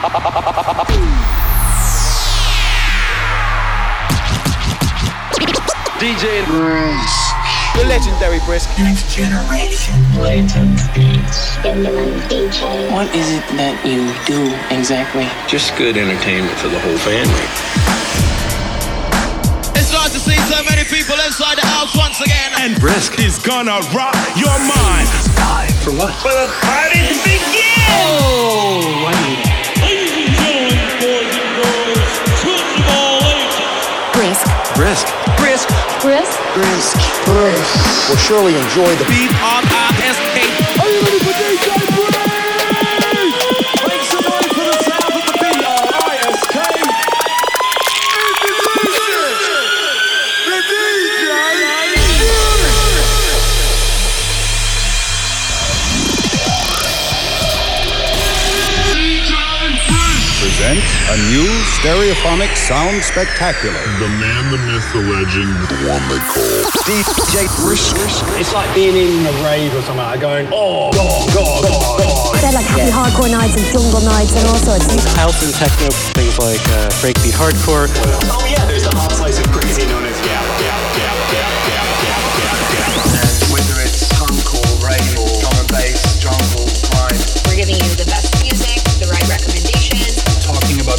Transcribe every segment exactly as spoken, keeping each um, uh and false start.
D J Brisk, the legendary Brisk. Next generation. Latent beats. D J. What is it that you do exactly? Just good entertainment for the whole family. It's nice to see so many people inside the house once again. And Brisk is gonna rock your mind. Live for what? For the party to begin. Oh, wait. Brisk. Brisk. Brisk. Brisk. Brisk. We'll surely enjoy the B R I S K. Are you ready for D J Brisk? Make some noise for the sound of the B R I S K. It's the D J. The D J. D J Brisk presents a new stereophonic sound spectacular. The man, the myth, the legend, the one they call D J Brisk. It's like being in a rave or something, like going, oh, God, God, God, God. They're like yeah. hardcore nights and jungle nights and all sorts. House and techno, things like uh, breakbeat hardcore. Oh yeah, there's the hot slice of crazy known as Gabba, Gabba, Gabba, Gabba, Gabba, Gabba, Gabba. And whether it's punk or rave or drum and bass, jungle, crime. We're giving you the best music, the right recommendations. Talking about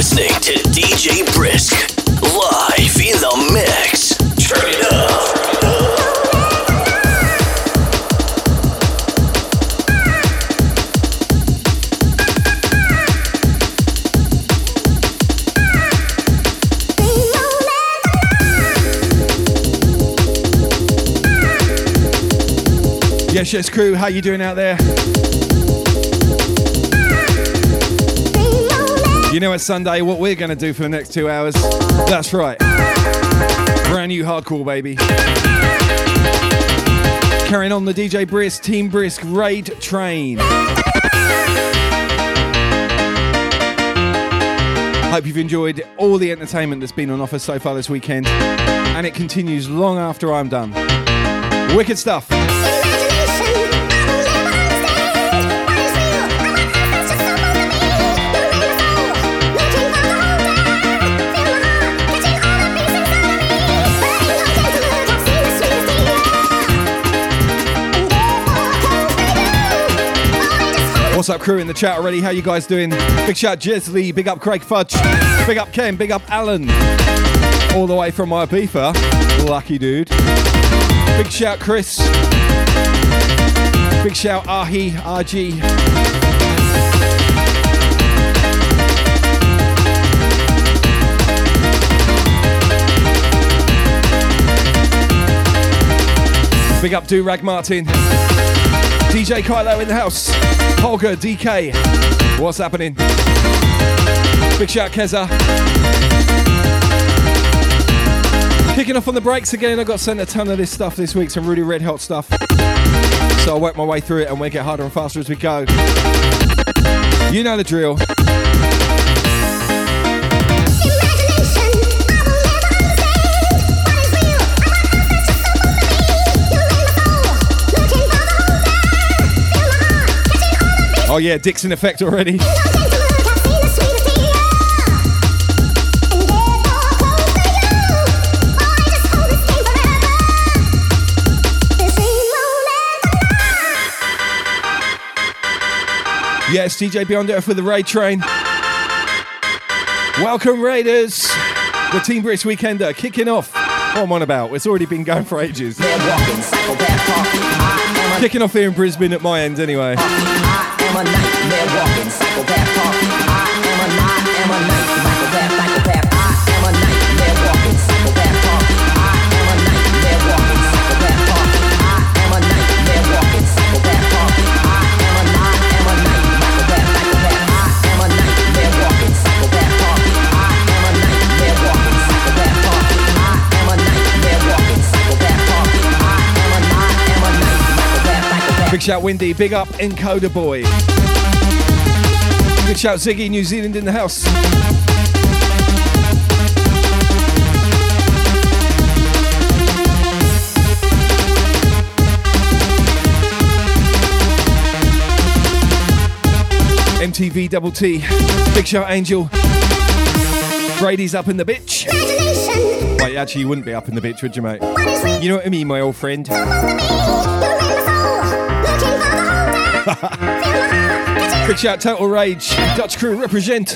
Listening to D J Brisk live in the mix. Turn it up. Yes, yes, crew. How you doing out there? You know it's Sunday, what we're going to do for the next two hours. That's right. Brand new hardcore, baby. Carrying on the D J Brisk, Team Brisk Raid Train. Hope you've enjoyed all the entertainment that's been on offer so far this weekend. And it continues long after I'm done. Wicked stuff. What's up, crew in the chat already? How you guys doing? Big shout out Jesley, big up Craig Fudge, big up Ken, big up Alan. All the way from Ibiza, lucky dude. Big shout Chris. Big shout Ahi, R G. Big up Durag Martin. D J Kylo in the house. Holger, D K, what's happening? Big shout Keza. Kicking off on the breaks again, I got sent a ton of this stuff this week, some really red hot stuff. So I work my way through it and we'll get harder and faster as we go. You know the drill. Oh yeah, Dick's in effect already. Yes, D J Beyond Earth with the Raid Train. Welcome Raiders. The Team Brisk Weekender kicking off. What am I on about? It's already been going for ages. Kicking off here in Brisbane at my end anyway. I'm a nightmare walking psychopath talking. I am a night, am a night, psychopath, psychopath. I am a nightmare walking psychopath talking. I am a nightmare walking psychopath talking. I am a nightmare walking psychopath. Big shout Windy, big up Encoder Boy. Big shout Ziggy, New Zealand in the house. M T V Double T, big shout Angel. Brady's up in the bitch. Wait, actually you wouldn't be up in the bitch, would you, mate? You know what I mean, my old friend. Big shout Total Rage, Dutch crew represent.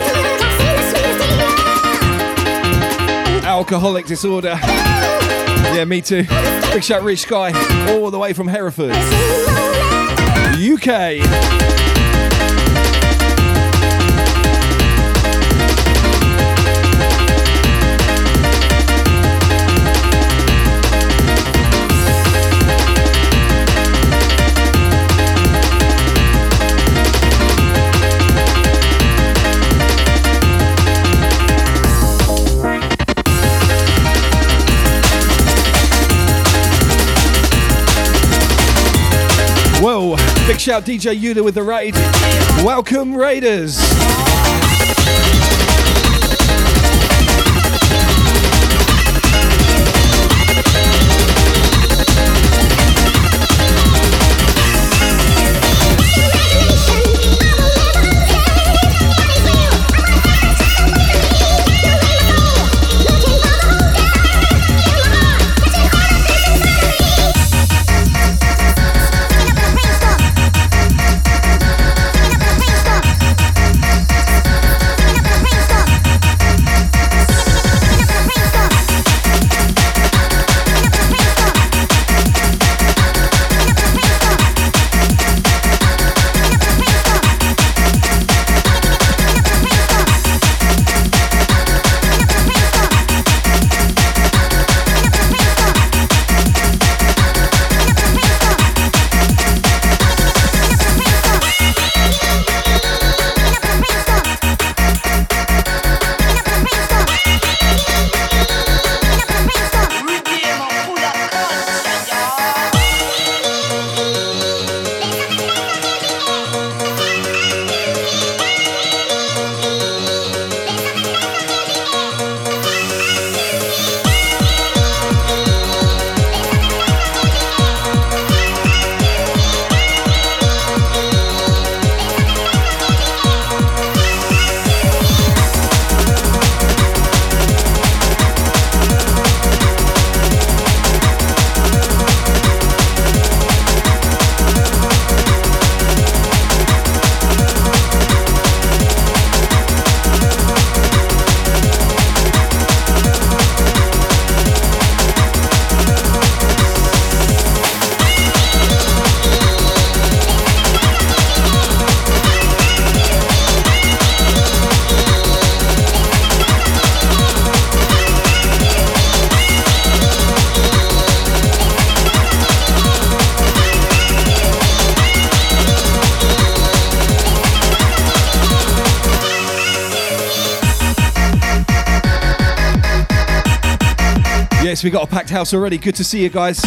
Alcoholic Disorder. Yeah, me too. Big shout Rich Sky, all the way from Hereford, U K. Whoa, big shout D J Eula with the raid. Welcome, Raiders. We got a packed house already. Good to see you guys.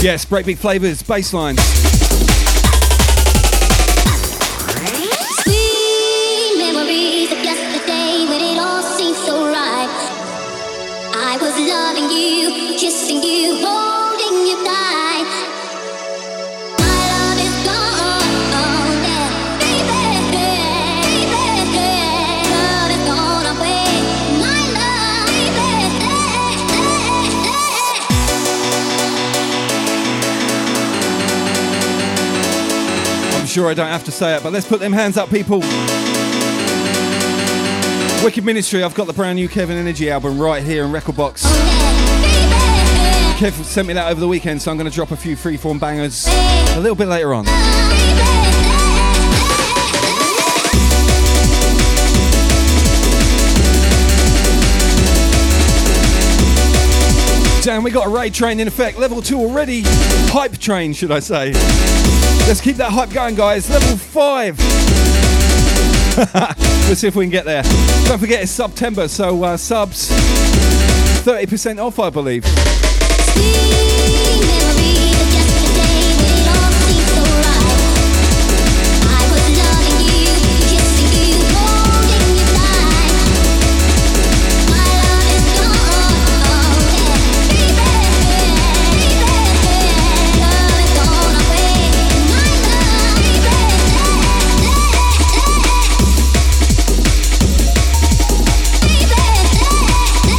Yes, breakbeat flavors, bass lines. Sweet memories of yesterday when it all seemed so right. sure I don't have to say it, but let's put them hands up, people. Wicked Ministry, I've got the brand new Kevin Energy album right here in Rekordbox. Kev sent me that over the weekend, so I'm going to drop a few freeform bangers a little bit later on. Damn, we got a raid train in effect. Level two already. Hype train, should I say. Let's keep that hype going, guys. Level five. Let's see if we can get there. Don't forget, it's September, so uh, subs, thirty percent off, I believe.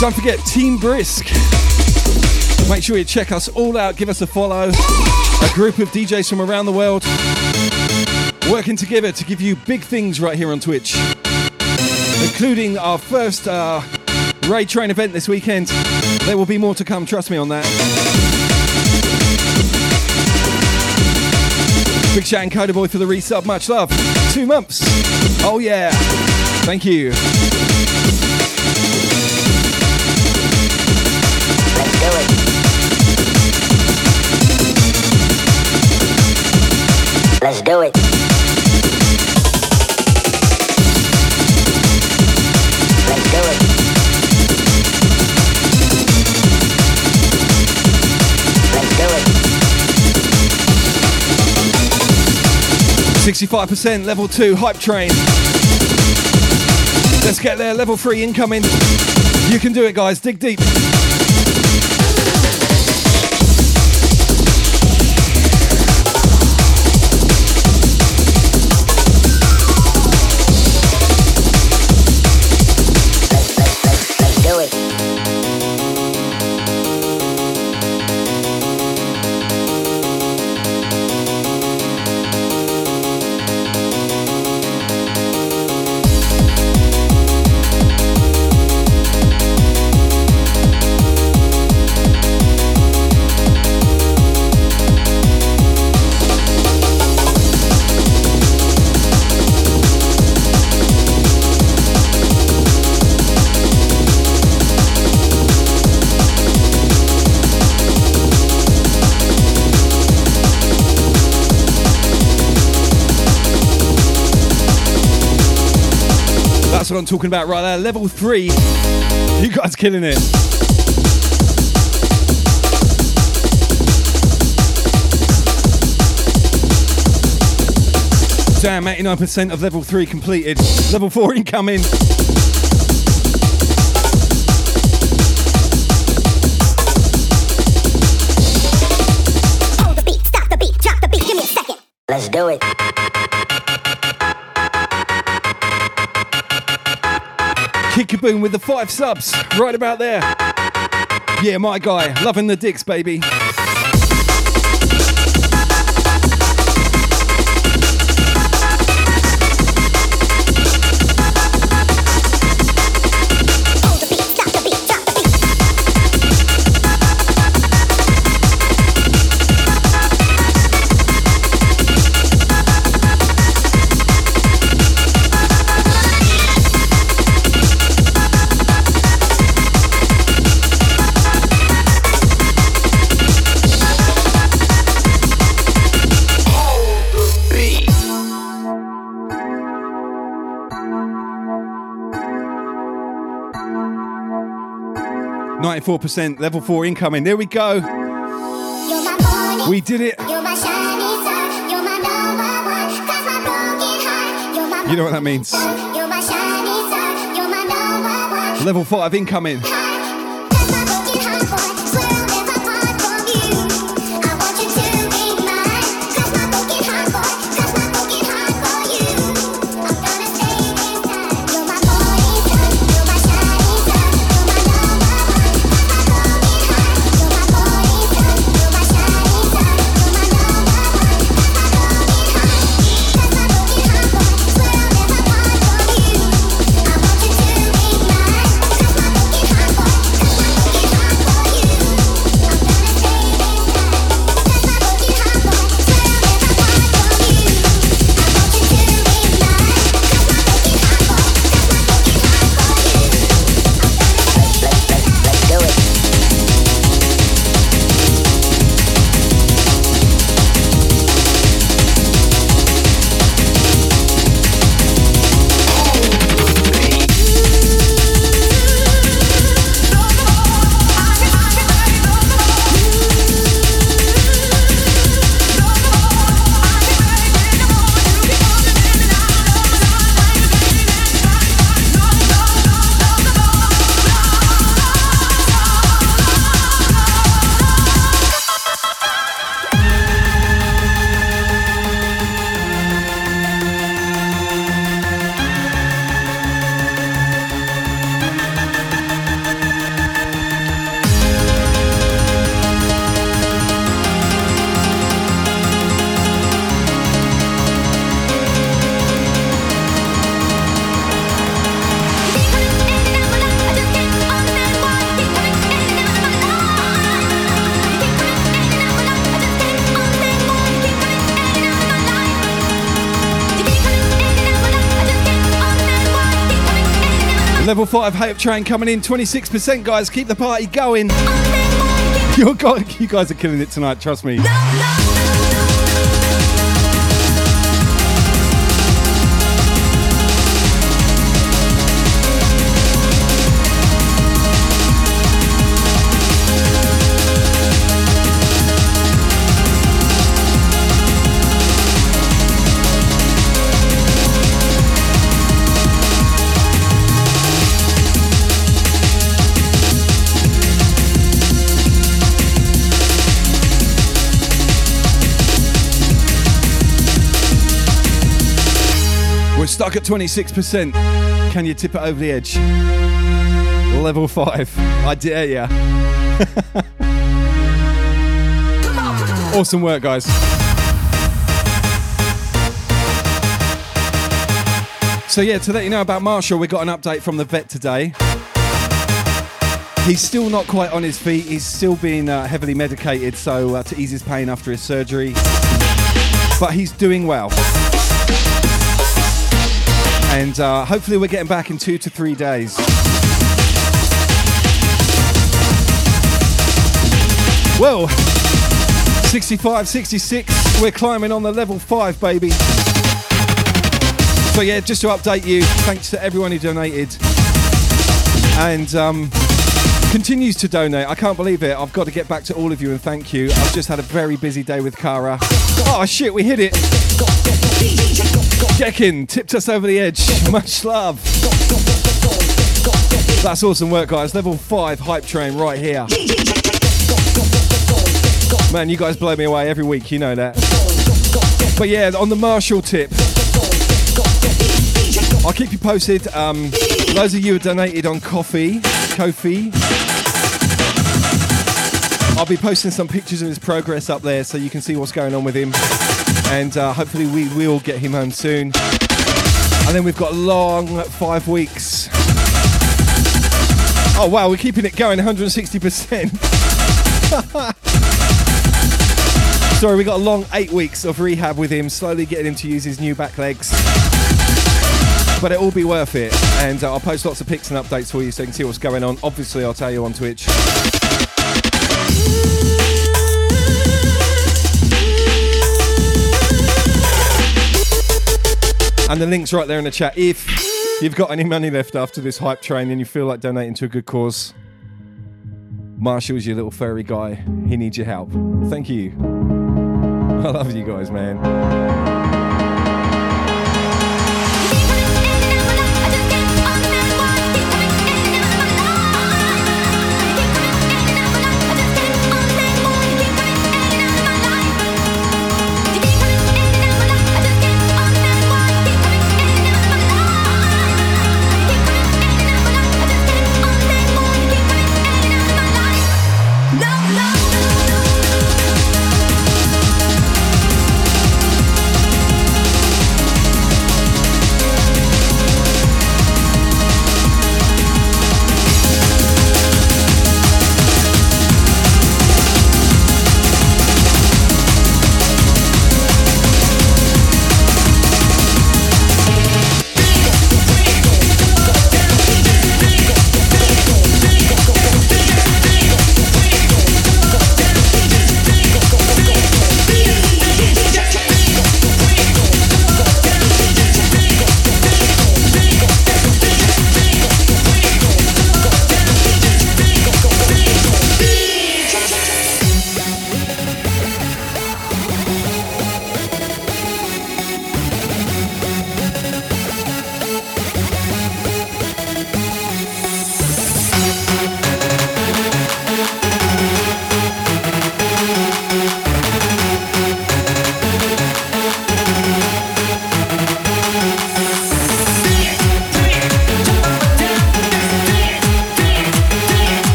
Don't forget, Team Brisk. Make sure you check us all out, give us a follow. A group of D Js from around the world working together to give you big things right here on Twitch, including our first uh, raid train event this weekend. There will be more to come, trust me on that. Big shout and Coda Boy for the resub, much love. Two months. Oh yeah. Thank you. Let's do it. Let's do it. Let's do it. sixty-five percent level two hype train. Let's get there. Level three incoming. You can do it, guys. Dig deep. What I'm talking about right there. Level three. You guys killing it. Damn, eighty-nine percent of level three completed. Level four incoming. Oh, the beat, stop the beat, drop the beat, give me a second. Let's do it. Kick-a-boom with the five subs, right about there. Yeah, my guy, loving the dicks, baby. ninety-four percent level four incoming. There we go. We did it. You know what that means. Level five incoming. Level five Hype Train coming in, twenty-six percent guys, keep the party going. You're going. You guys are killing it tonight, trust me. No, no. We're stuck at twenty-six percent. Can you tip it over the edge? Level five. I dare ya. Awesome work, guys. So yeah, to let you know about Marshall, we got an update from the vet today. He's still not quite on his feet. He's still being uh, heavily medicated, so uh, to ease his pain after his surgery. But he's doing well. And uh, hopefully we're getting back in two to three days. Well, sixty-five, sixty-six, we're climbing on the level five, baby. So yeah, just to update you, thanks to everyone who donated. And um, continues to donate. I can't believe it. I've got to get back to all of you and thank you. I've just had a very busy day with Cara. Oh shit, we hit it. Deccan tipped us over the edge. Much love. That's awesome work, guys. Level five Hype Train right here. Man, you guys blow me away every week. You know that. But yeah, on the Marshall tip, I'll keep you posted. Um, loads of you have donated on Ko-fi. Ko-fi. I'll be posting some pictures of his progress up there so you can see what's going on with him. And uh, hopefully we will get him home soon. And then we've got a long five weeks. Oh wow, we're keeping it going, one hundred sixty percent. Sorry, we got a long eight weeks of rehab with him, slowly getting him to use his new back legs. But it'll be worth it. And uh, I'll post lots of pics and updates for you so you can see what's going on. Obviously, I'll tell you on Twitch. And the link's right there in the chat. If you've got any money left after this Hype Train and you feel like donating to a good cause, Marshall's your little furry guy. He needs your help. Thank you. I love you guys, man.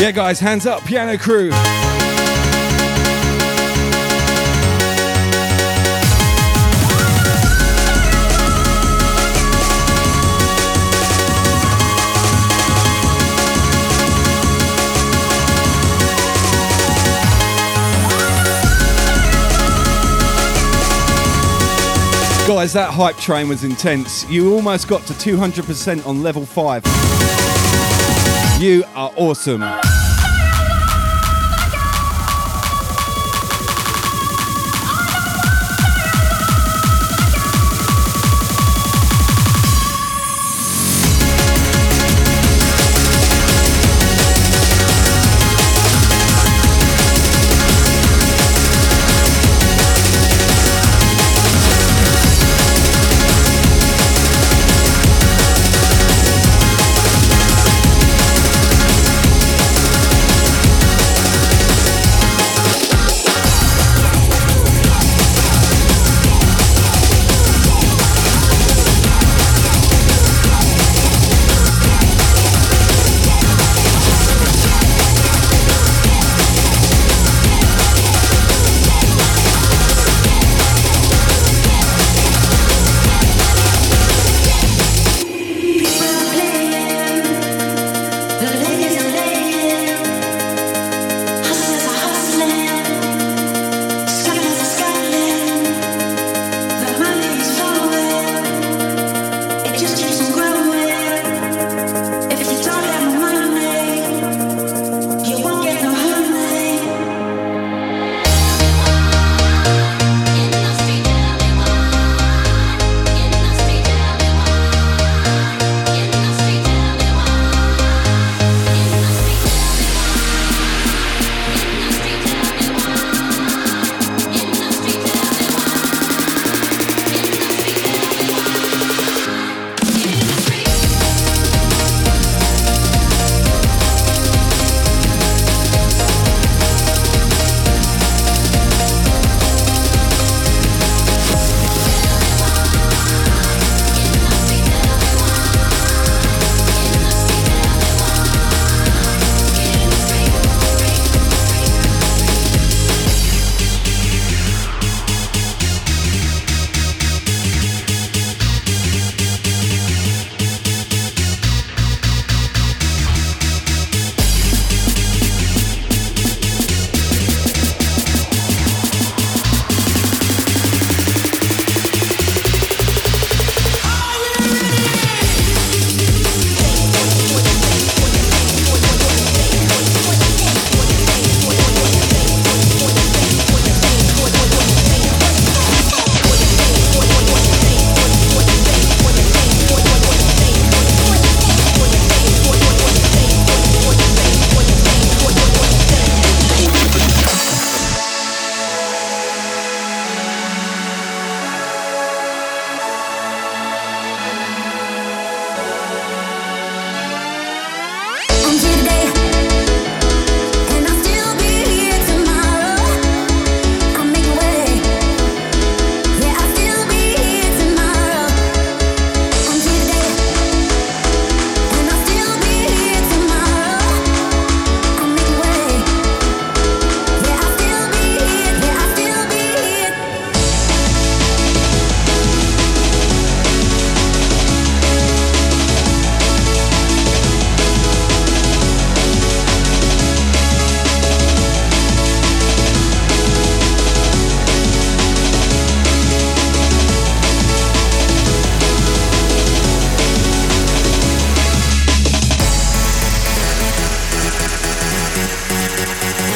Yeah, guys, hands up, piano crew. Guys, that hype train was intense. You almost got to two hundred percent on level five. You are awesome.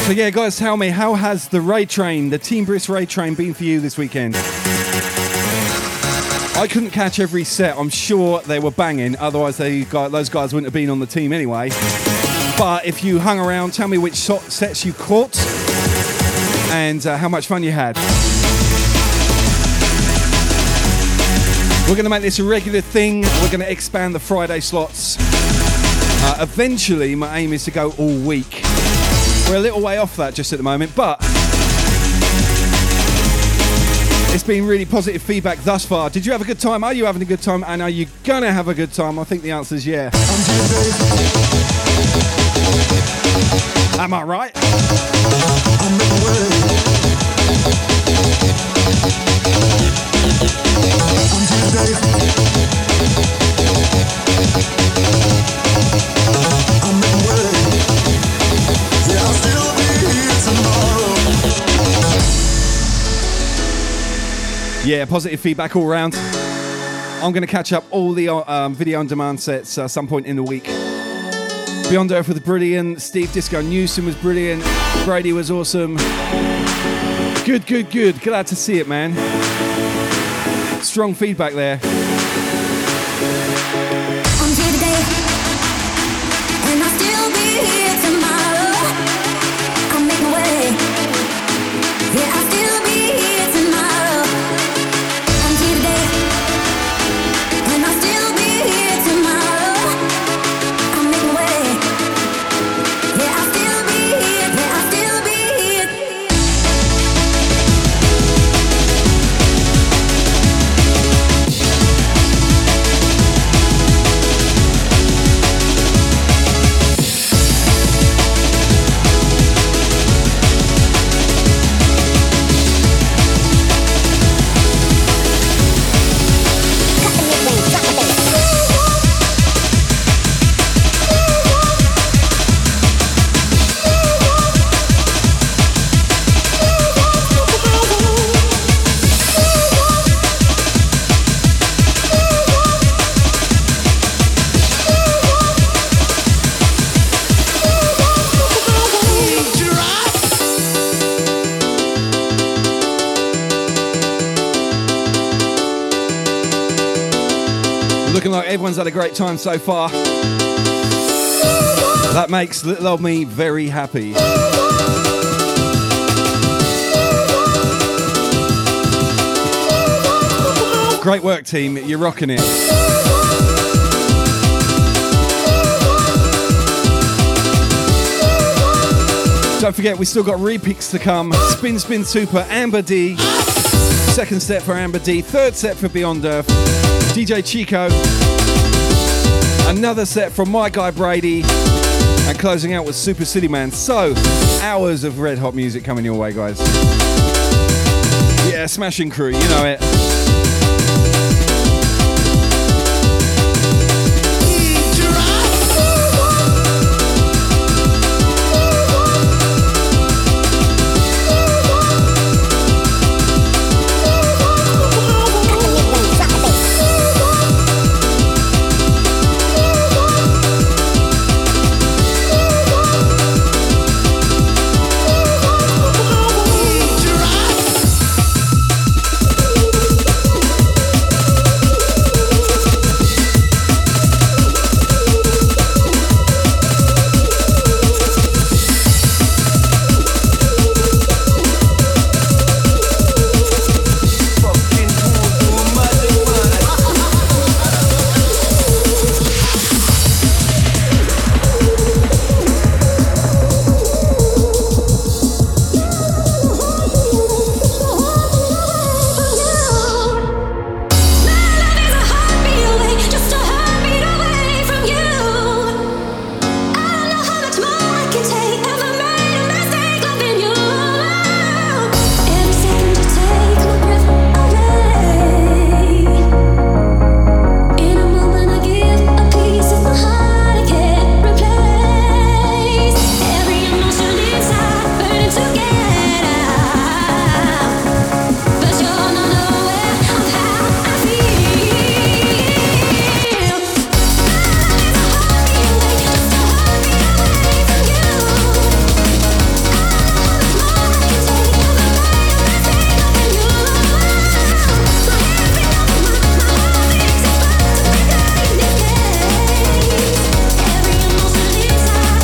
So yeah, guys, tell me, how has the Ray Train, the Team Brisk Ray Train, been for you this weekend? I couldn't catch every set. I'm sure they were banging, otherwise they got, those guys wouldn't have been on the team anyway. But if you hung around, tell me which so- sets you caught and uh, how much fun you had. We're going to make this a regular thing. We're going to expand the Friday slots. Uh, eventually, my aim is to go all week. We're a little way off that just at the moment, but it's been really positive feedback thus far. Did you have a good time? Are you having a good time? And are you gonna have a good time? I think the answer is yeah. Am I right? Yeah, positive feedback all round. I'm going to catch up all the um, video on demand sets at uh, some point in the week. Beyond Earth was brilliant. Steve Disco Newsom was brilliant. Brady was awesome. Good, good, good. Glad to see it, man. Strong feedback there. Everyone's had a great time so far. That makes little old me very happy. Great work, team. You're rocking it. Don't forget, we've still got Repix to come. Spin Spin Super, Amber D. Second set for Amber D. Third set for Beyond Earth. D J Chico. Another set from my guy Brady, and closing out with Super City Man. So, hours of red hot music coming your way, guys. Yeah, smashing crew, you know it.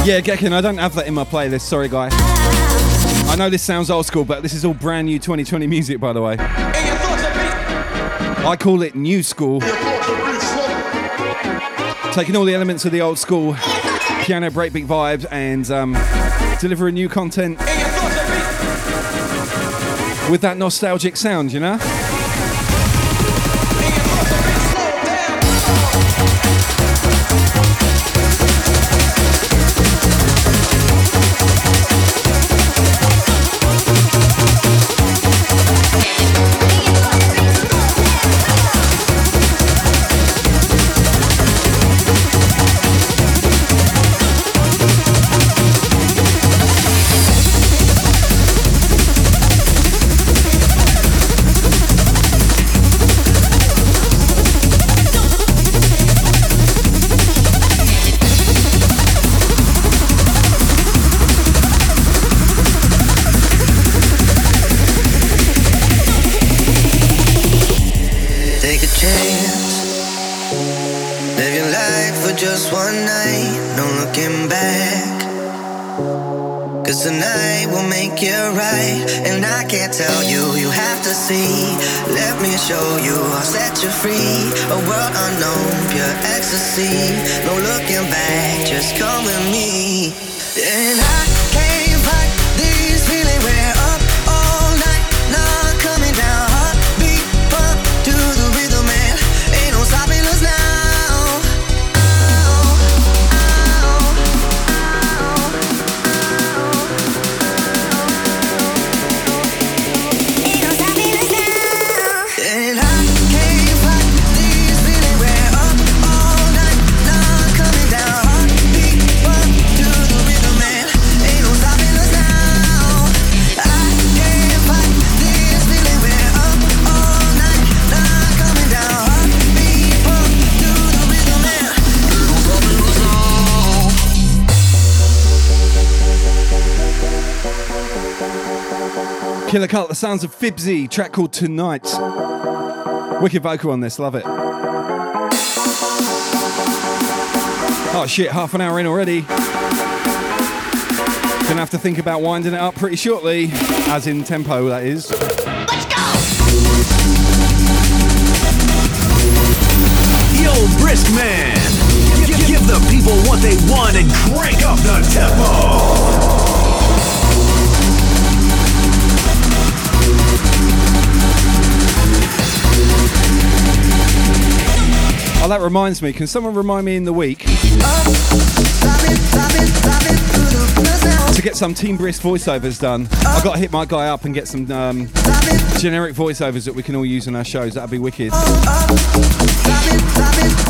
Yeah, Gekken, I don't have that in my playlist, sorry guy. I know this sounds old school, but this is all brand new twenty twenty music, by the way. I call it new school. Taking all the elements of the old school piano breakbeat vibes and um, delivering new content with that nostalgic sound, you know? this one night, no looking back. Cause tonight will make you right. And I can't tell you, you have to see. Let me show you, I'll set you free. A world unknown, pure ecstasy. No looking back, just come with me. And I can't fight this feeling where up all night, not coming down. Heartbeat bump to the rhythm and ain't no stopping us now. Killer Cult, the sounds of Fibzy, track called Tonight. Wicked vocal on this, love it. Oh shit, half an hour in already. Gonna have to think about winding it up pretty shortly, as in tempo, that is. Let's go! Yo, Brisk Man, give, give, give the people what they want and crank up the tempo. Oh, that reminds me. Can someone remind me in the week to get some Team Brisk voiceovers done? I've got to hit my guy up and get some um, generic voiceovers that we can all use on our shows. That'd be wicked.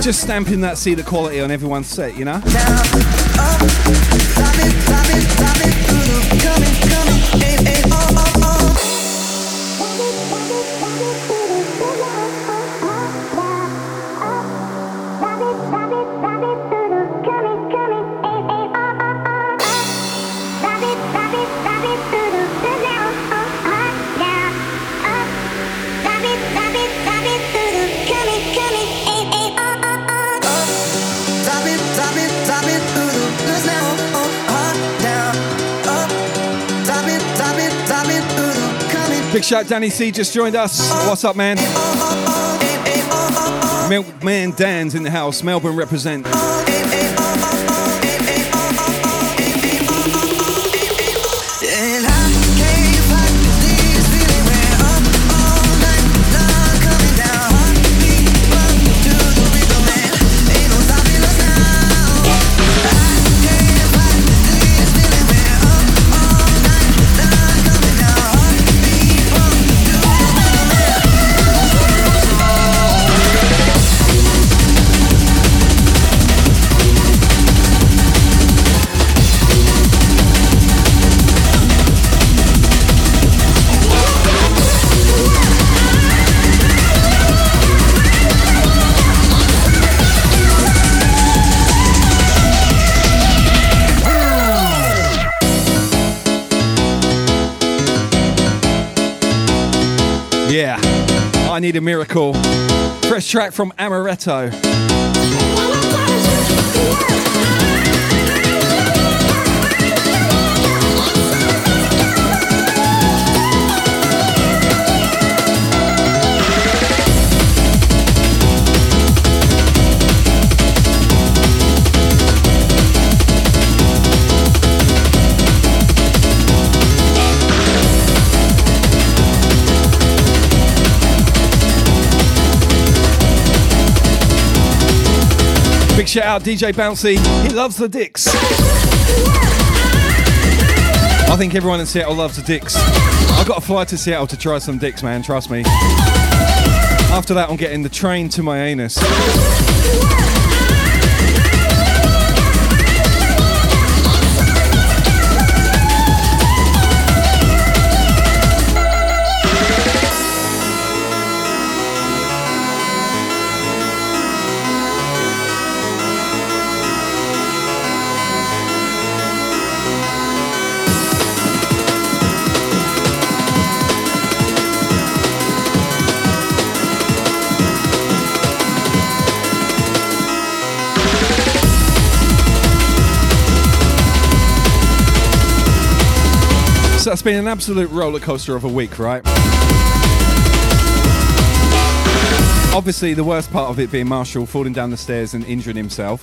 Just stamping that seed of quality on everyone's set, you know? Big shout, Danny C just joined us. What's up, man? Man Dan's in the house. Melbourne represent. Yeah, I Need a Miracle. Fresh track from Amaretto. Big shout out D J Bouncy, he loves the dicks. I think everyone in Seattle loves the dicks. I've got to fly to Seattle to try some dicks, man, trust me. After that I'm getting the train to my anus. So that's been an absolute roller coaster of a week, right? Obviously, the worst part of it being Marshall falling down the stairs and injuring himself.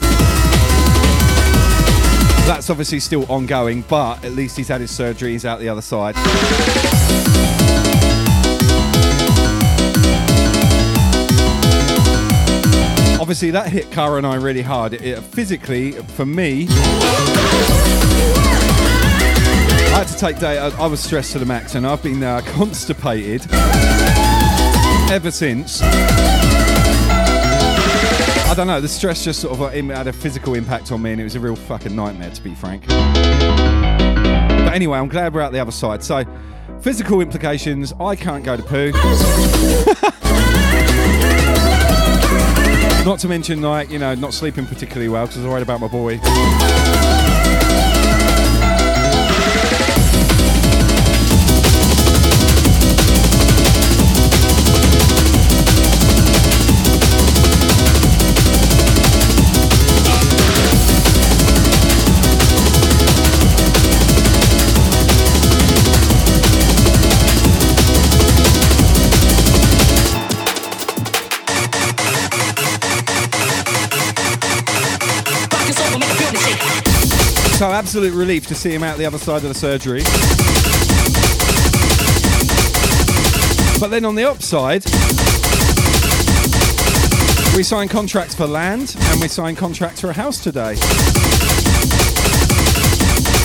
That's obviously still ongoing, but at least he's had his surgery, he's out the other side. Obviously, that hit Cara and I really hard. It, it, physically, for me, I had to take day. I, I was stressed to the max, and I've been uh, constipated ever since. I don't know, the stress just sort of like, had a physical impact on me, and it was a real fucking nightmare, to be frank. But anyway, I'm glad we're out the other side. So, physical implications, I can't go to poo. Not to mention, like, you know, not sleeping particularly well, because I was worried about my boy. So absolute relief to see him out the other side of the surgery. But then on the upside, we signed contracts for land and we signed contracts for a house today.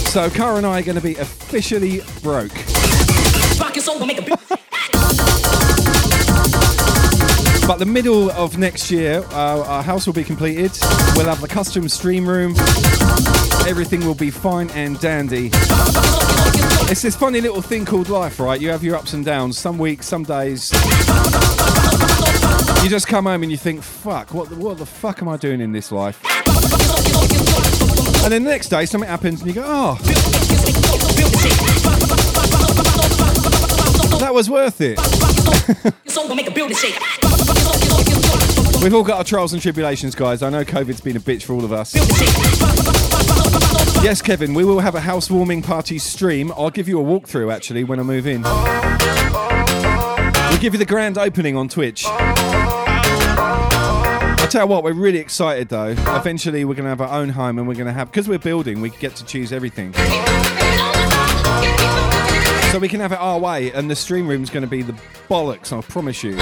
So Cara and I are going to be officially broke. But the middle of next year, uh, our house will be completed. We'll have the custom stream room. Everything will be fine and dandy. It's this funny little thing called life, right? You have your ups and downs, some weeks, some days. You just come home and you think, fuck, what the, what the fuck am I doing in this life? And then the next day, something happens and you go, oh, that was worth it. We've all got our trials and tribulations, guys. I know COVID's been a bitch for all of us. Yes, Kevin, we will have a housewarming party stream. I'll give you a walkthrough, actually, when I move in. We'll give you the grand opening on Twitch. I tell you what, we're really excited, though. Eventually, we're going to have our own home, and we're going to have... Because we're building, we get to choose everything. So we can have it our way, and the stream room's going to be the bollocks, I promise you.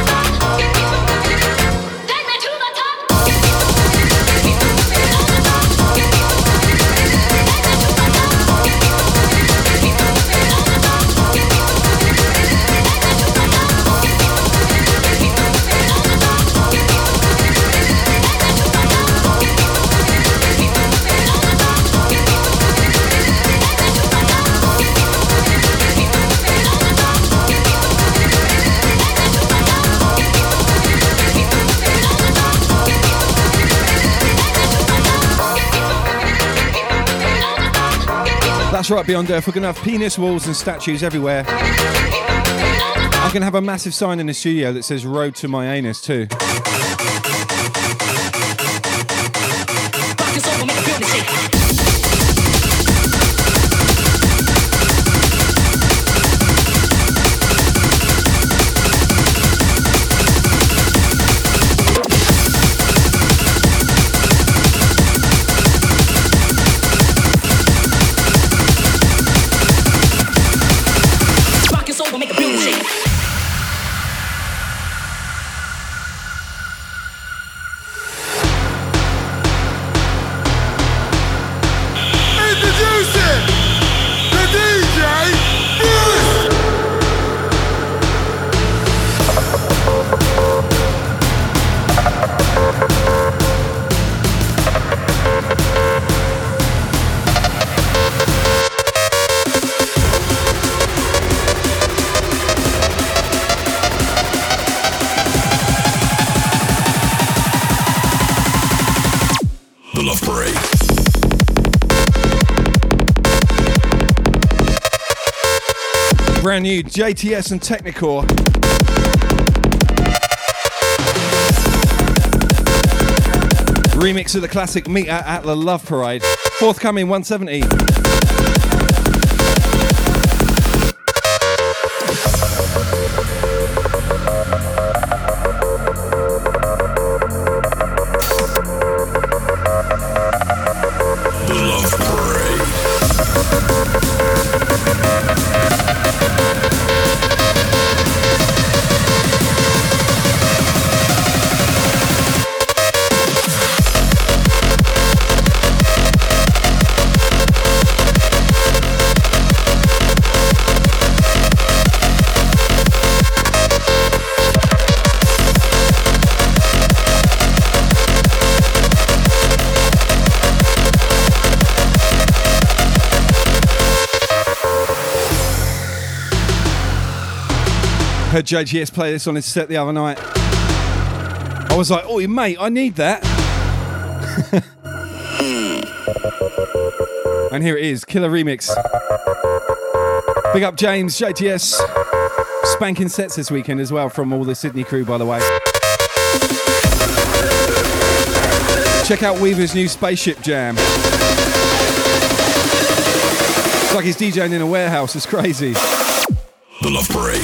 That's right, Beyond Earth. We're going to have penis walls and statues everywhere. I'm going to have a massive sign in the studio that says Road to My Anus, too. Brand new J T S and Technicore. Remix of the classic Meet at Atla Love Parade. Forthcoming one seventy. Heard J T S play this on his set the other night. I was like, oh, mate, I need that. And here it is, killer remix. Big up James, J T S. Spanking sets this weekend as well from all the Sydney crew, by the way. Check out Weaver's new Spaceship Jam. It's like he's DJing in a warehouse, it's crazy. The Love Parade.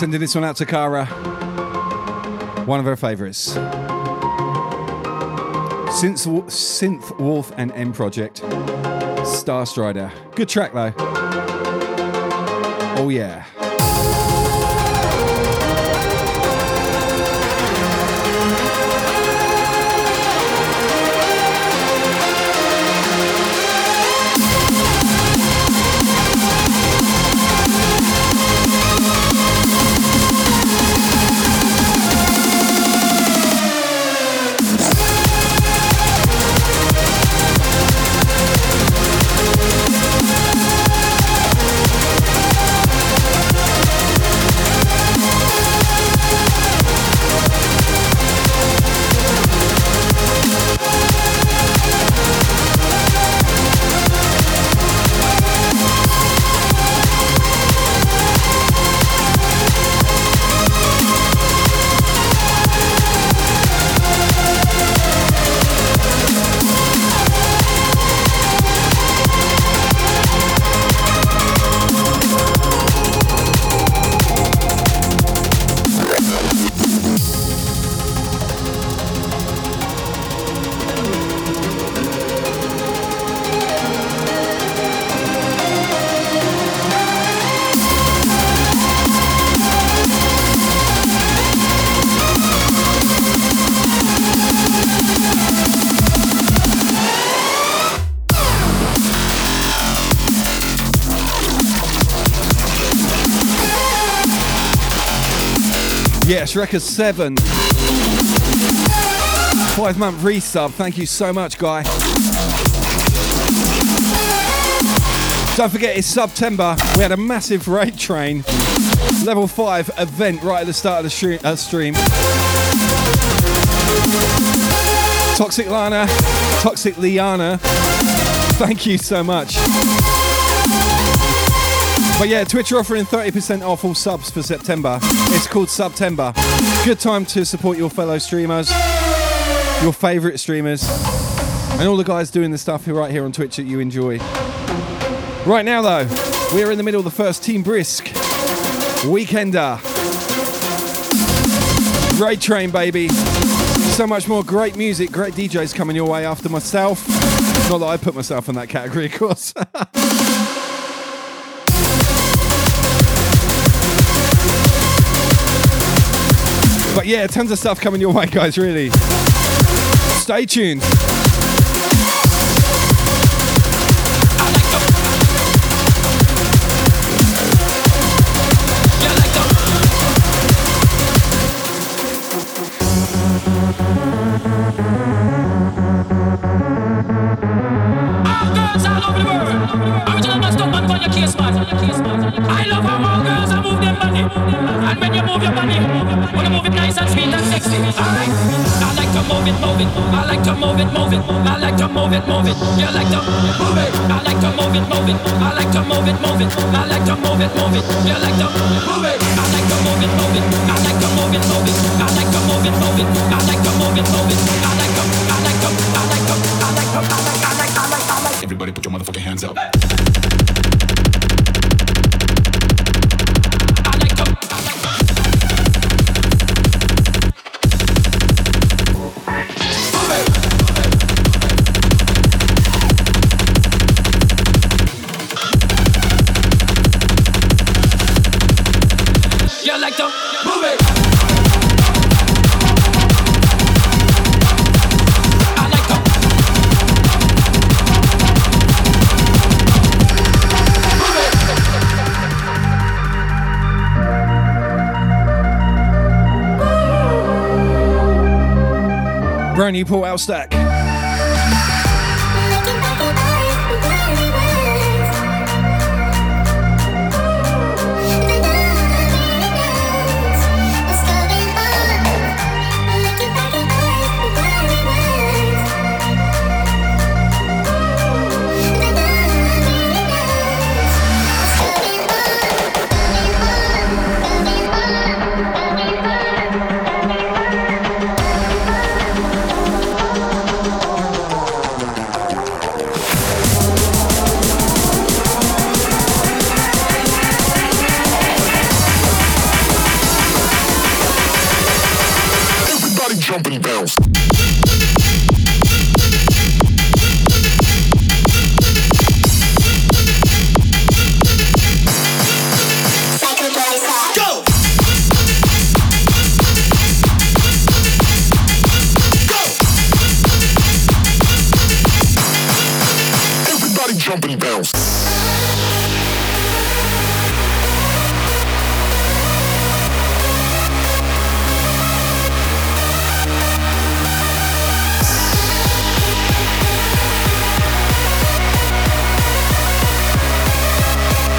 Sending this one out to Cara, one of her favourites. Synth, SynthWulf and M-Project, Star Strider. Good track though. Oh yeah. Yes, record seven. Five month resub. Thank you so much, guy. Don't forget, it's September. We had a massive raid train. Level five event right at the start of the stream. Toxic Lana, Toxic Liana. Thank you so much. But yeah, Twitch are offering thirty percent off all subs for September. It's called Subtember. Good time to support your fellow streamers, your favourite streamers, and all the guys doing the stuff right here on Twitch that you enjoy. Right now, though, we're in the middle of the first Team Brisk Weekender. Raid Train, baby. So much more great music, great D Js coming your way after myself. Not that I put myself in that category, of course. But yeah, tons of stuff coming your way, guys, really. Stay tuned. Brony Paul Elstak. jump and bounce.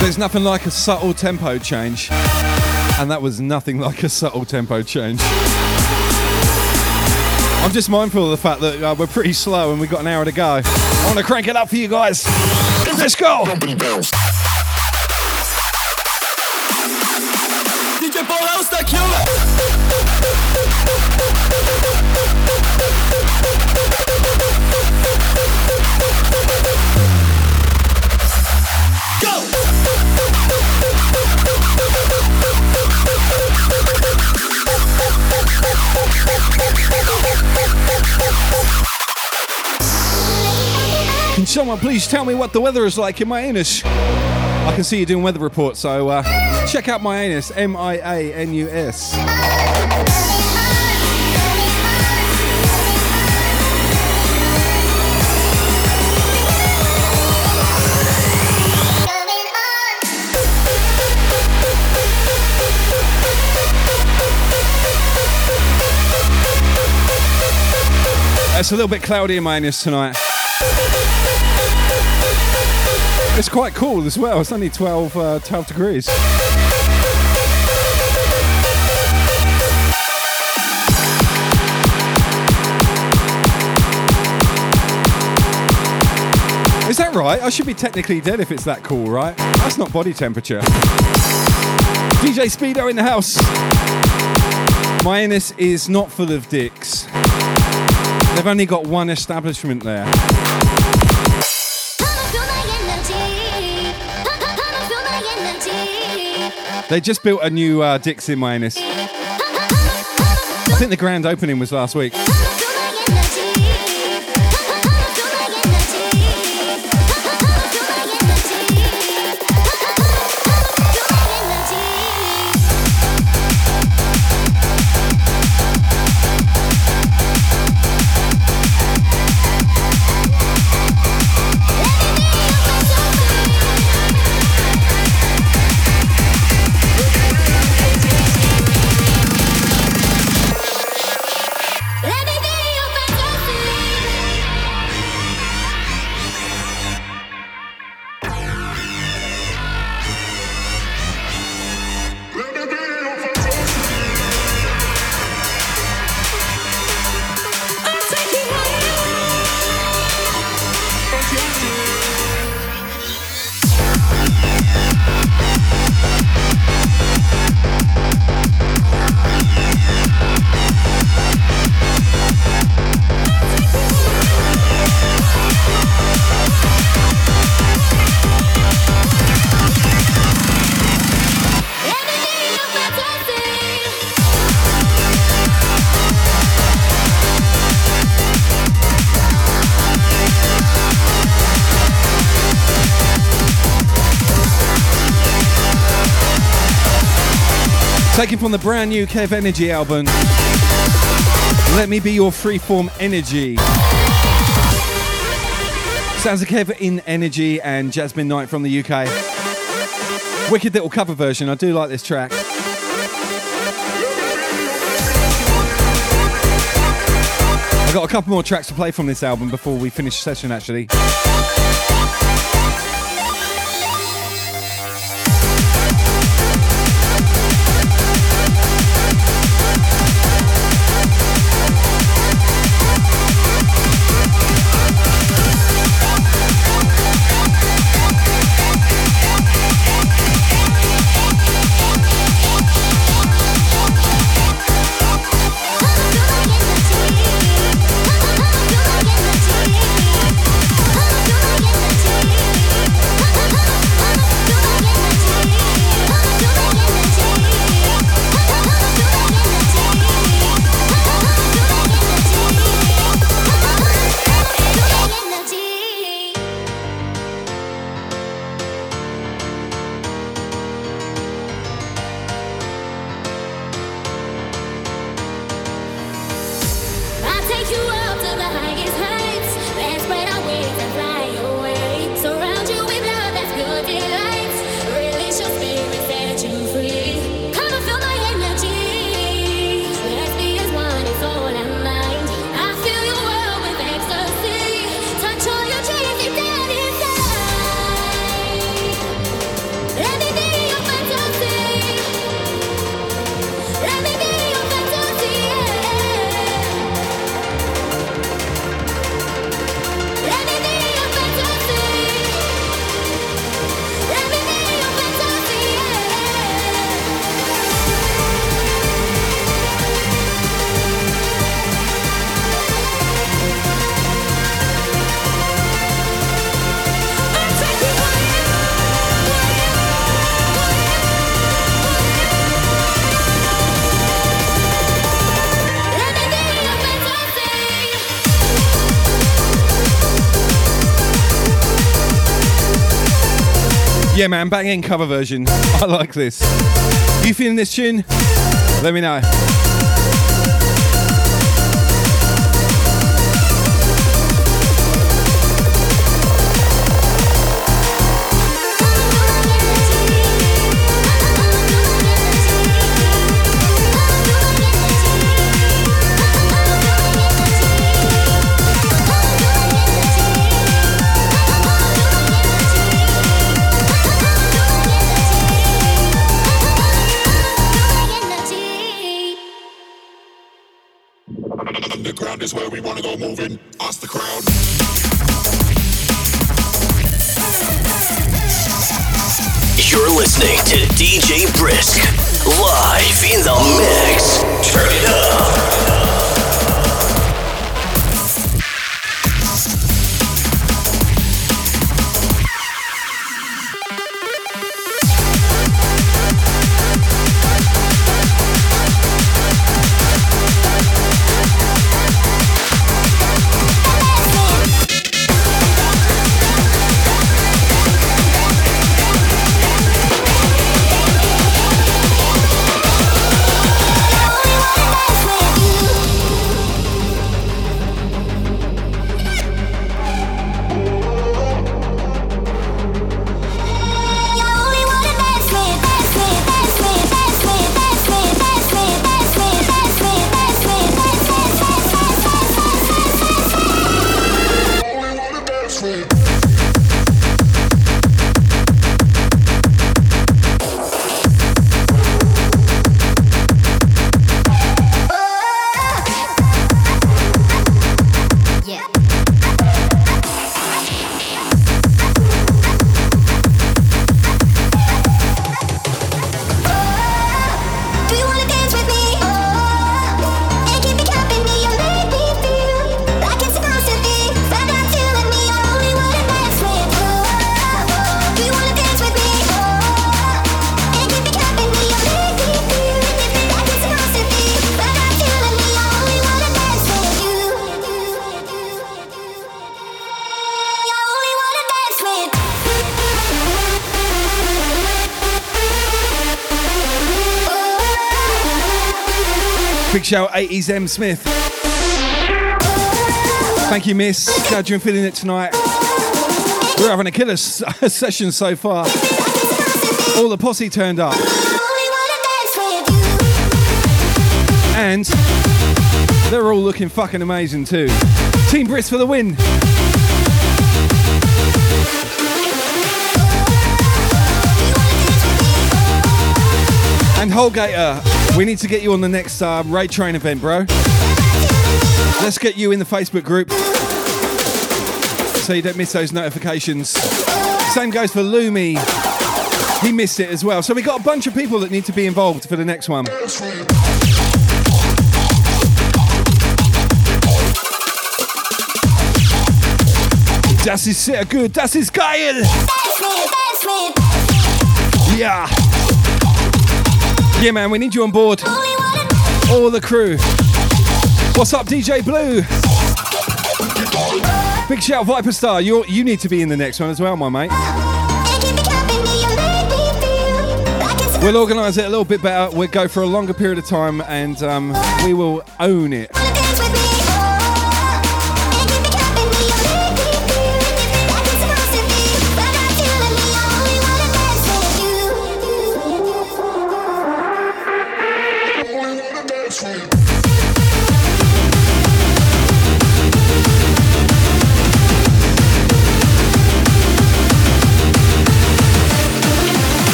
There's nothing like a subtle tempo change, and that was nothing like a subtle tempo change. I'm just mindful of the fact that uh, we're pretty slow and we've got an hour to go. I want to crank it up for you guys. Let's go! D J Paul Elstak, can someone please tell me what the weather is like in my anus? I can see you doing weather reports, so uh, check out my anus, M I A N U S. It's a little bit cloudy in my anus tonight. It's quite cool as well. It's only twelve, uh, twelve degrees. Is that right? I should be technically dead if it's that cool, right? That's not body temperature. D J Speedo in the house. My anus is not full of dicks. They've only got one establishment there. They just built a new uh, Dix in my anus. I think the grand opening was last week. Taken from the brand new Kev Energy album, Let Me Be Your Freeform Energy. Sounds of Kev in Energy and Jasmine Knight from the U K. Wicked little cover version, I do like this track. I've got a couple more tracks to play from this album before we finish the session actually. Yeah, man, bang in cover version. I like this. You feeling this tune? Let me know. Is where we wanna go moving, ask the crowd. You're listening to D J Brisk, live in the mix. Turn it shout eighties M Smith. Thank you, miss. Glad you're feeling it tonight. We're having a killer s- session so far. All the posse turned up. And they're all looking fucking amazing too. Team Brisk for the win. And Holgater. We need to get you on the next uh, Raid Train event, bro. Let's get you in the Facebook group so you don't miss those notifications. Same goes for Lumi. He missed it as well. So we got a bunch of people that need to be involved for the next one. Das ist sehr gut. Das ist geil. Yeah. Yeah, man, we need you on board. All the crew. What's up, D J Blue? Big shout, Viper Star. You you need to be in the next one as well, my mate. We'll organise it a little bit better. We'll go for a longer period of time, and um, we will own it.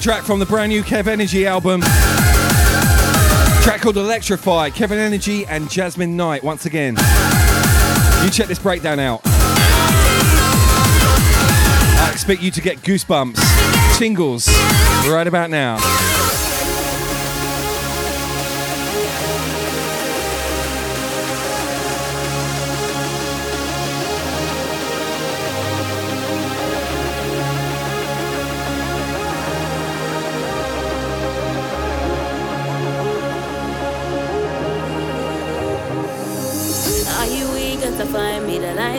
second track from the brand new Kev Energy album. A track called Electrify, Kevin Energy and Jasmine Knight once again. You check this breakdown out. I expect you to get goosebumps, tingles, right about now.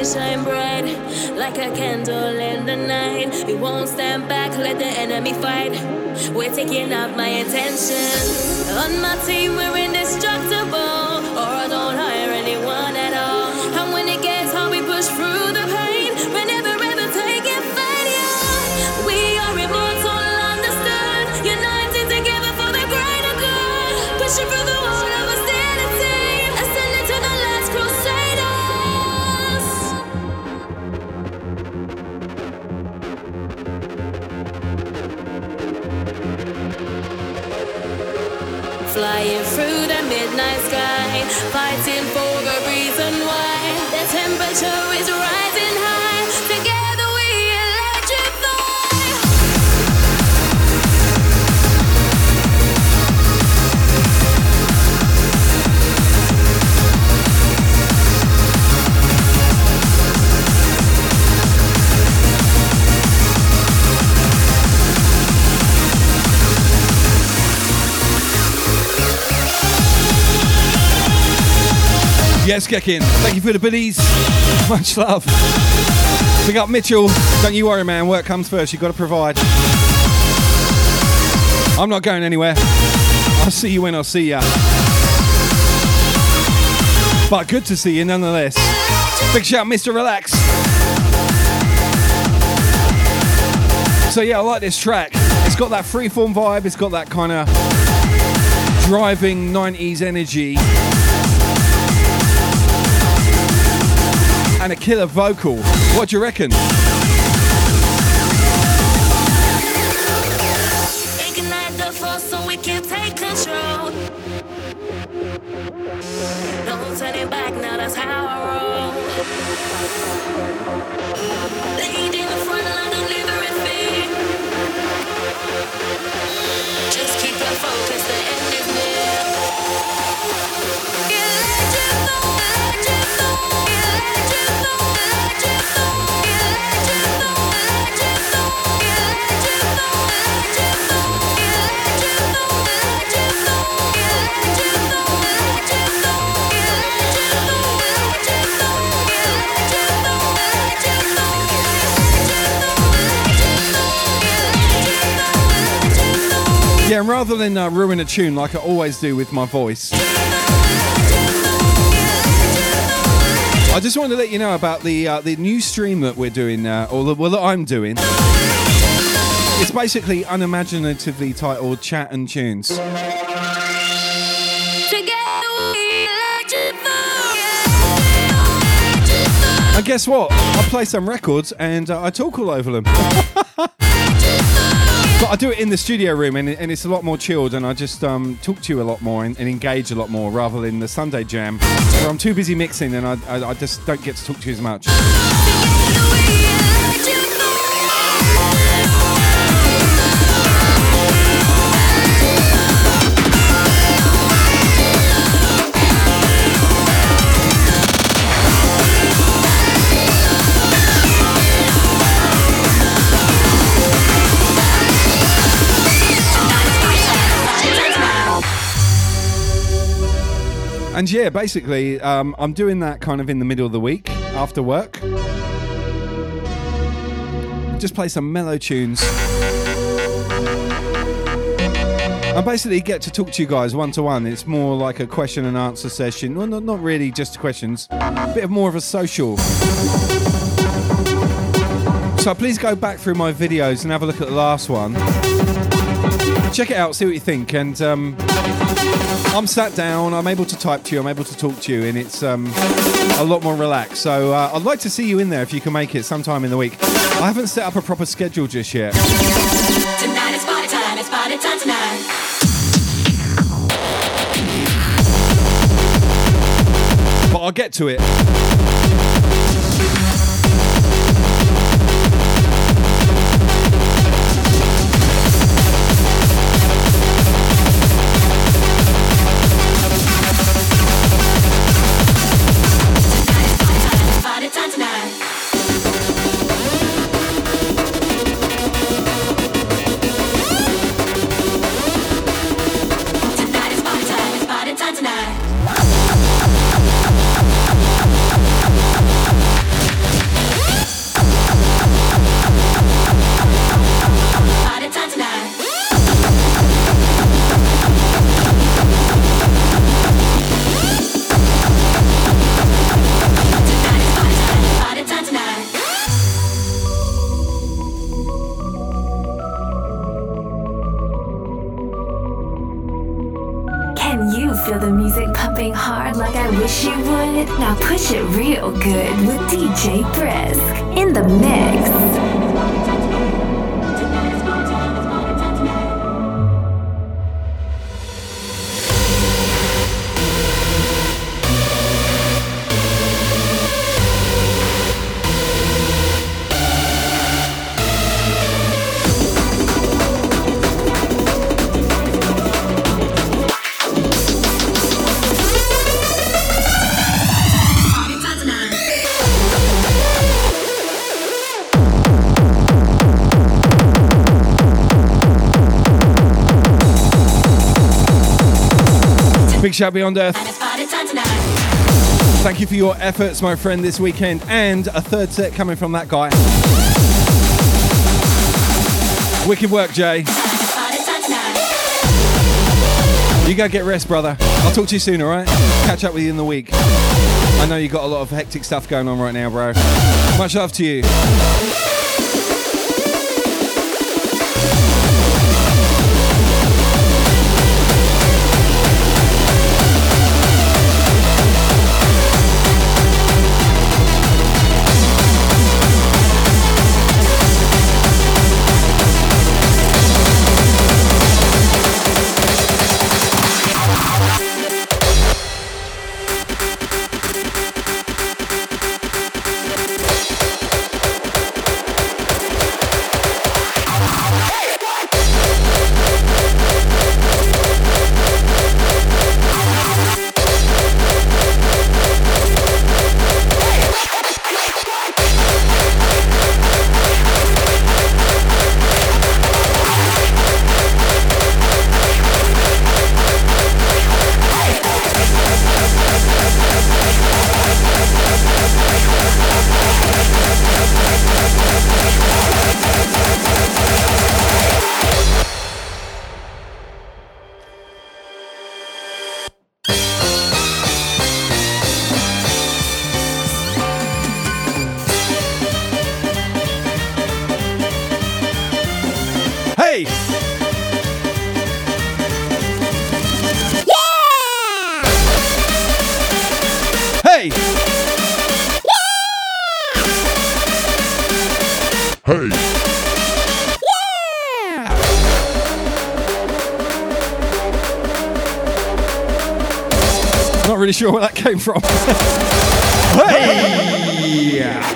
Shine bright like a candle in the night. We won't stand back, let the enemy fight. We're taking up my attention. On my team, we're indestructible, or I don't hire anyone at all. And when it gets hard, we push through the pain. We're never ever taking failure. We are immortal, understood, united together for the greater good. Pushing through the wall of us. Flying through the midnight sky, fighting for the reason why. The temperature is rising high. Together we Yes, Gekin. Thank you for the biddies. Much love. Big up Mitchell. Don't you worry, man. Work comes first. You've got to provide. I'm not going anywhere. I'll see you when I see ya. But good to see you nonetheless. Big shout, Mister Relax. So yeah, I like this track. It's got that freeform vibe. It's got that kind of driving nineties energy. And a killer vocal. What do you reckon? Ignite the force so we can take control. Don't turn it back, now that's how I roll. Lead in the front line, deliver it big. Just keep the focus, the end is near. Yeah, and rather than uh, ruin a tune like I always do with my voice, I just wanted to let you know about the uh, the new stream that we're doing, uh, or the, well, that I'm doing. It's basically unimaginatively titled Chat and Tunes. And guess what? I play some records and uh, I talk all over them. But I do it in the studio room, and, and it's a lot more chilled, and I just um, talk to you a lot more and, and engage a lot more rather than the Sunday jam where I'm too busy mixing and I, I, I just don't get to talk to you as much. And yeah, basically, um, I'm doing that kind of in the middle of the week, after work. Just play some mellow tunes. I basically get to talk to you guys one-to-one. It's more like a question and answer session. Well, not, not really just questions. A bit more of a social. So please go back through my videos and have a look at the last one. Check it out, see what you think. And um, I'm sat down, I'm able to type to you, I'm able to talk to you, and it's um, a lot more relaxed. So uh, I'd like to see you in there if you can make it sometime in the week. I haven't set up a proper schedule just yet. Tonight is party time. I'll get to it. Big shout Beyond Earth. Thank you for your efforts, my friend, this weekend. And a third set coming from that guy. Wicked work, Jay. You go get rest, brother. I'll talk to you soon, all right? Catch up with you in the week. I know you got a lot of hectic stuff going on right now, bro. Much love to you. Sure where that came from. Hey! Yeah.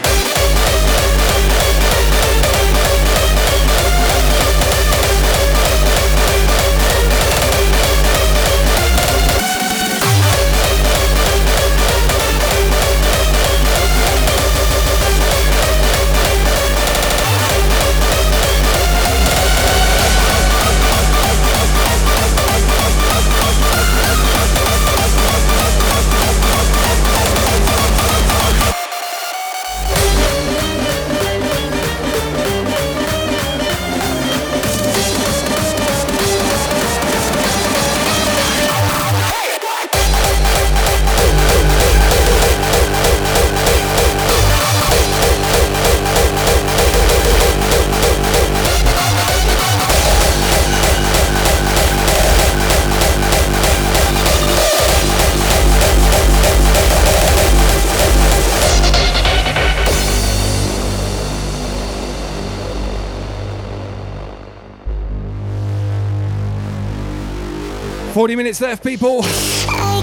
forty minutes left, people. I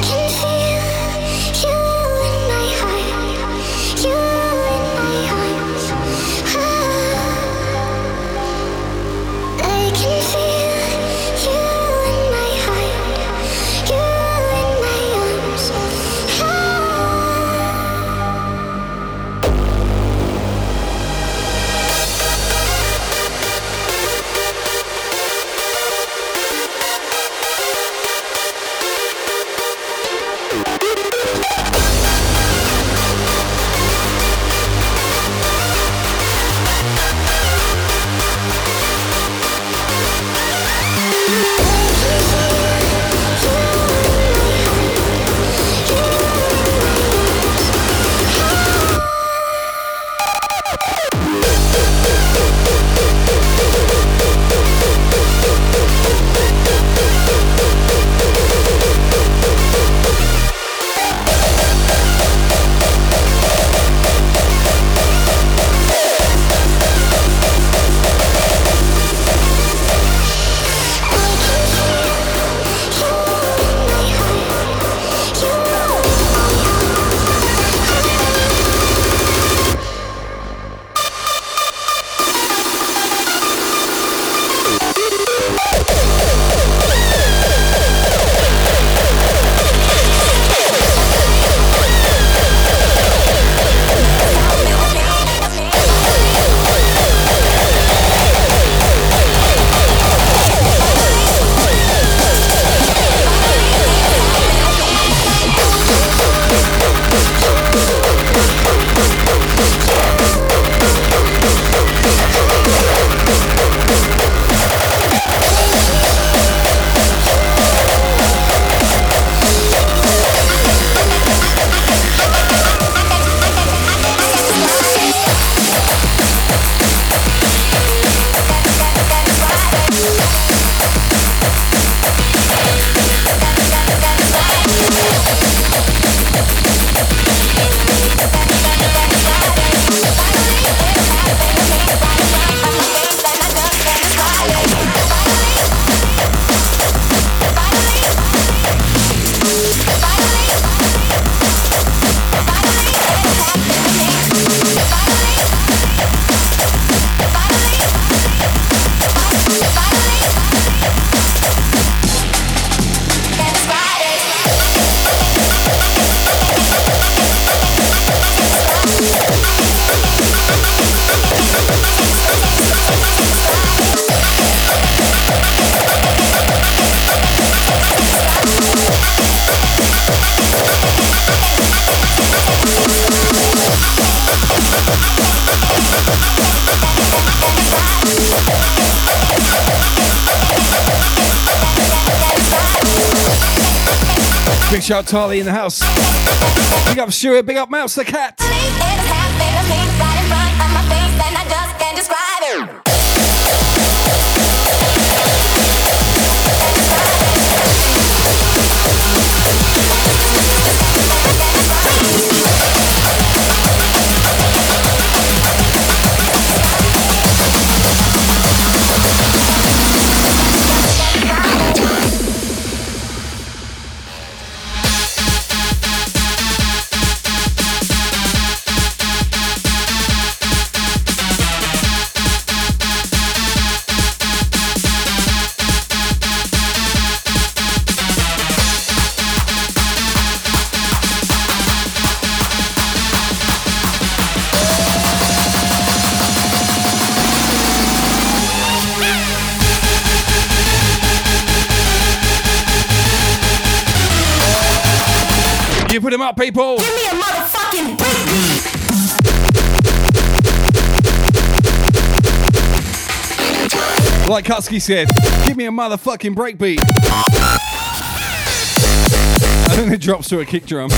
can feel you Big shout out to Harley in the house. Big up Stuart, big up Mouse the Cat. Put him up, people. Give me a motherfucking break. Like Husky said, give me a motherfucking breakbeat. I think it drops to a kick drum.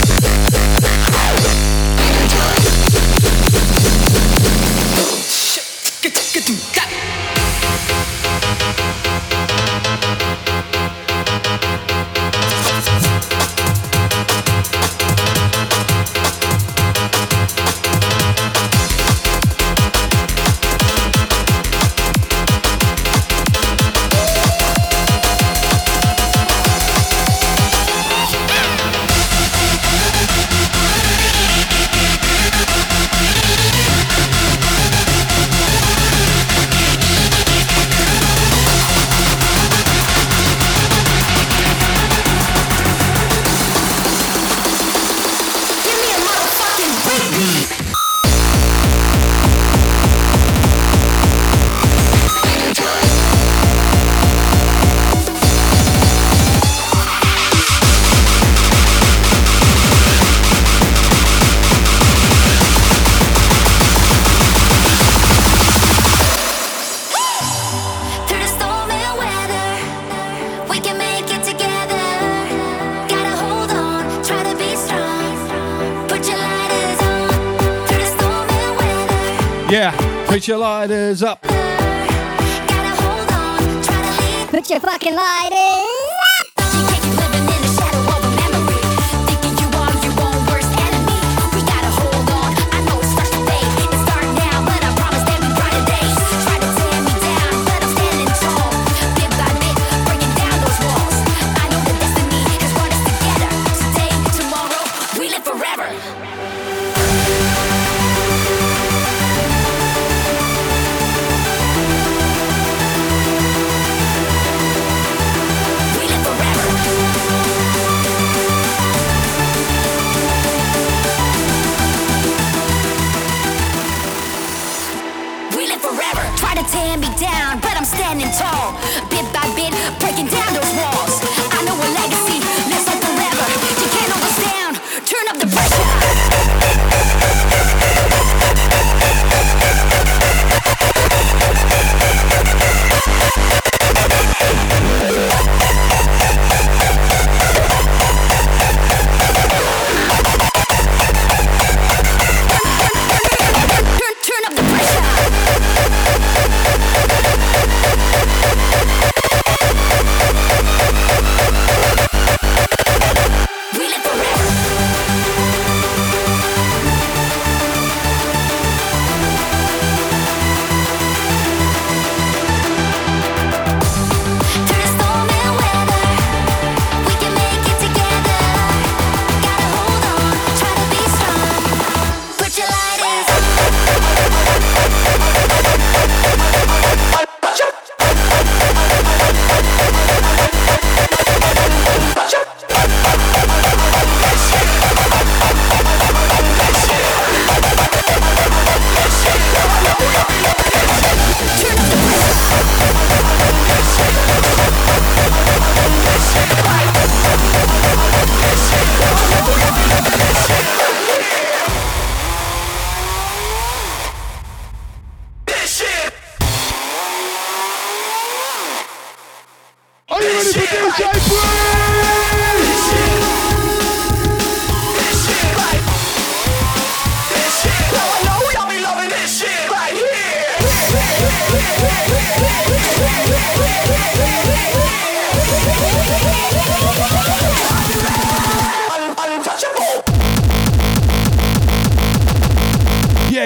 Put your lighters up. Gotta hold on, try to leave. Put your fucking lighters up. She can't keep living in the shadow of a memory. Thinking you are your own worst enemy. We gotta hold on. I know it starts to fade. It starts now, but I promise that we brighter days. Try to tear me down, but I'm standing tall. Bit by bit, breaking down those walls. I know that destiny has brought us together. Today, tomorrow, we live forever. Me down, but I'm standing tall, bit by bit, breaking down those walls. I know a legacy, let's let them forever. You can't hold us down, turn up the pressure. Turn, turn up the pressure. We'll be right back.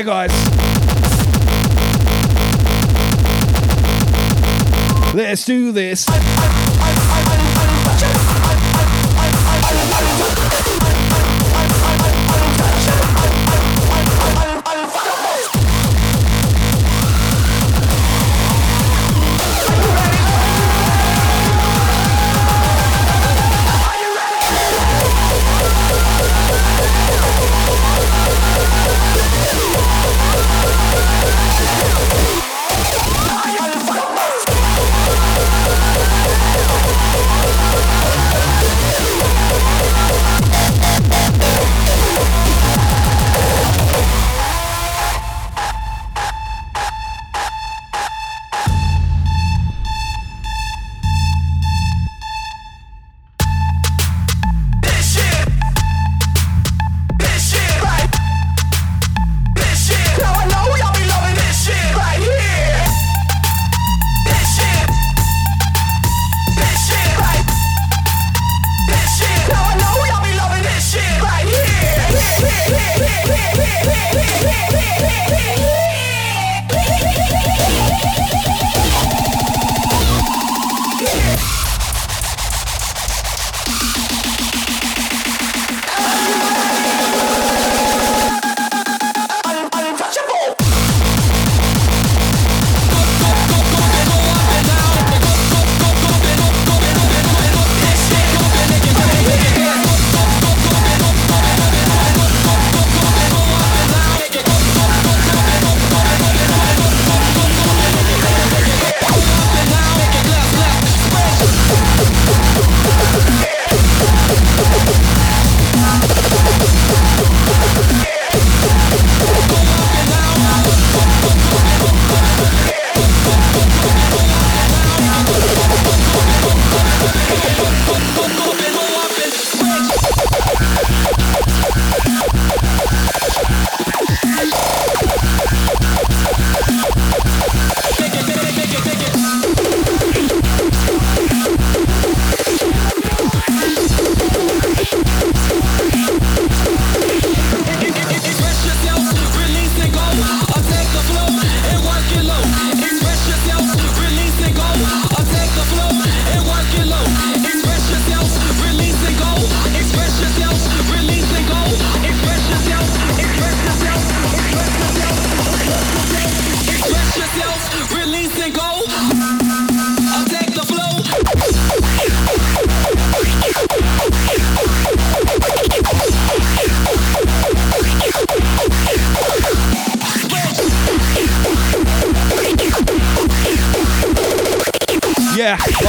yeah, guys. Let's do this.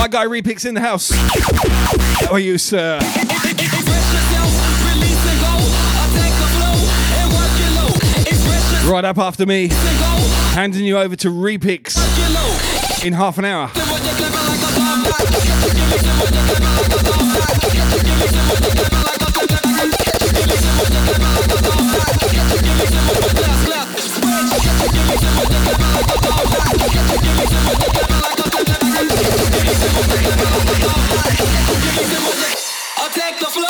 Guy Repix in the house. How are you, sir? Right up after me, handing you over to Repix in half an hour. I'll take the flow.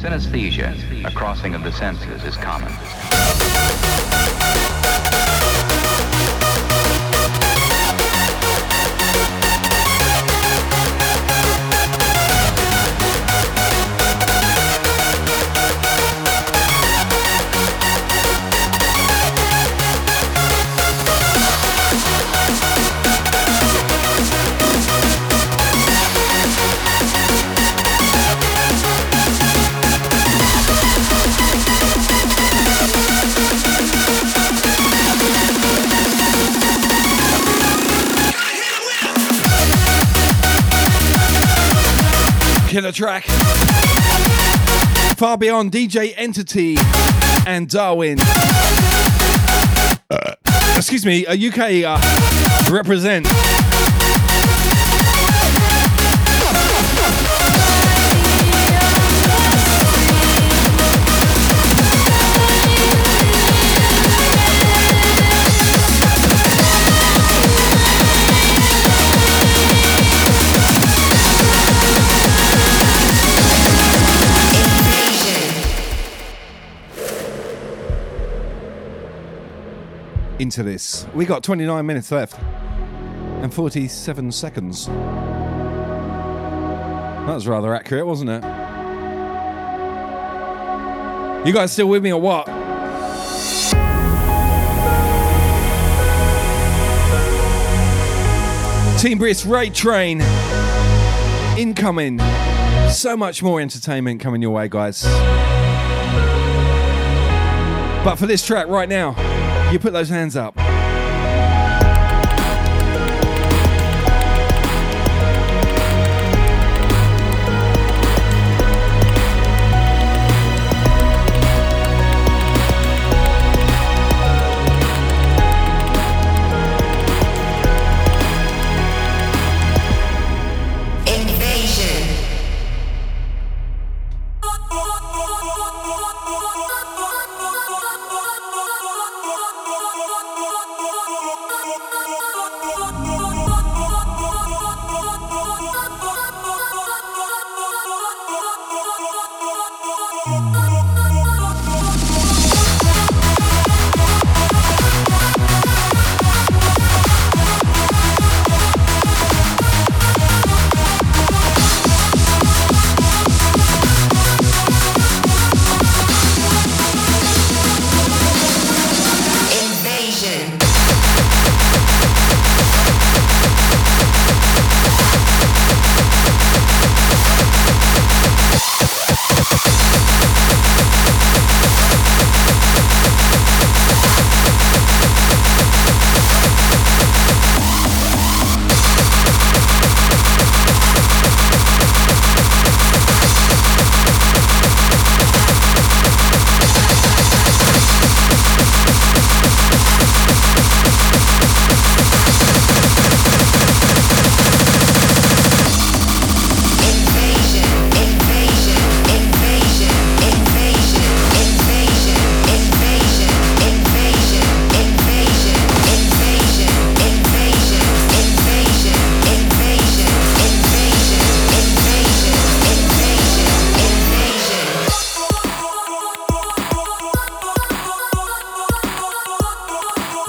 Synesthesia, a crossing of the senses, is common. the track. Far Beyond, D J Entity and Darwin. Uh, excuse me, a U K uh, represent. Into this. We got twenty-nine minutes left and forty-seven seconds. That was rather accurate, wasn't it? You guys still with me or what? Team Brisk Raid Train incoming. So much more entertainment coming your way, guys. But for this track right now, you put those hands up.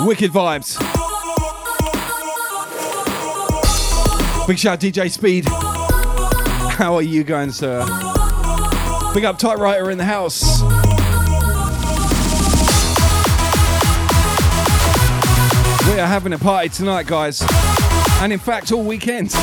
Wicked vibes. Big shout out D J Speed. How are you going, sir? Big up Typewriter in the house. We are having a party tonight, guys. And in fact, all weekend.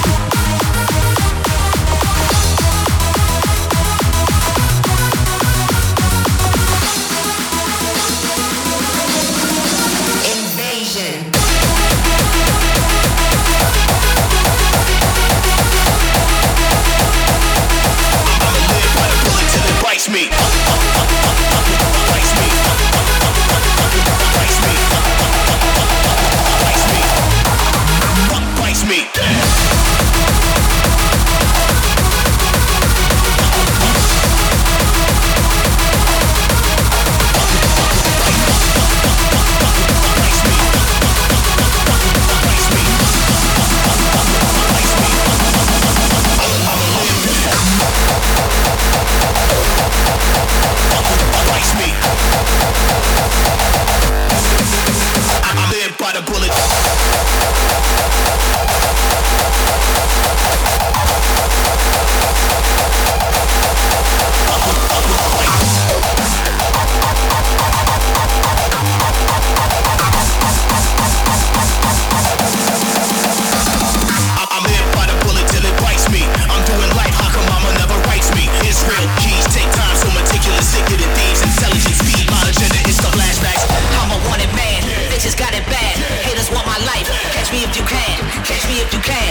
Price me. Price me. Price me. Price me.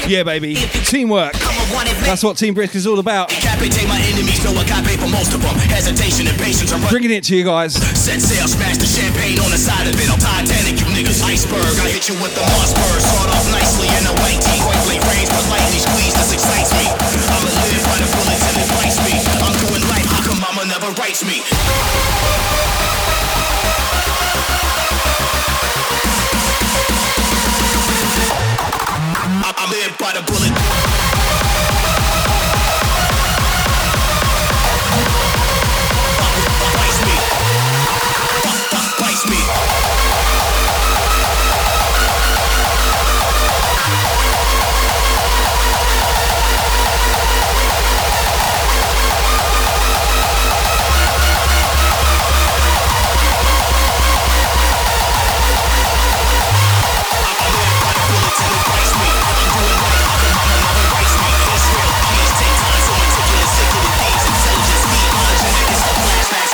Yeah, baby. Teamwork. That's what Team Brisk is all about. Bringing it to you guys. Set sail, smash the champagne on the side of it. I'm Titanic, you niggas iceberg. I hit you with the Mossberg. Start off nicely in a white tee. Quite late range, but lightning squeeze. This excites me. I'ma live by the bullets and it bites me. I'm doing life. How come mama never writes me? I, I live by the bullet. Bites me. Bites me. I live by the bullet till it bites me. I'm doing right, how come my mother writes me? It's real, I must take time, so I'm taking a sick of the thieves. Intelligence, me, my genetic is the flashbacks.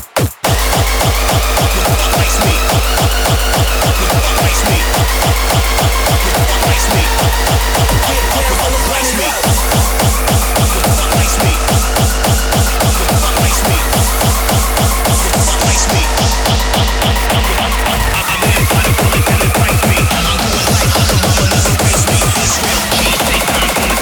Bites me. Bites me. Bites me. Bites me. Bites me. Bites me. Bites me. I live by the bullet till it bites me. I'm doing life, how come mama doesn't raise me? It's real, please take time, gonna think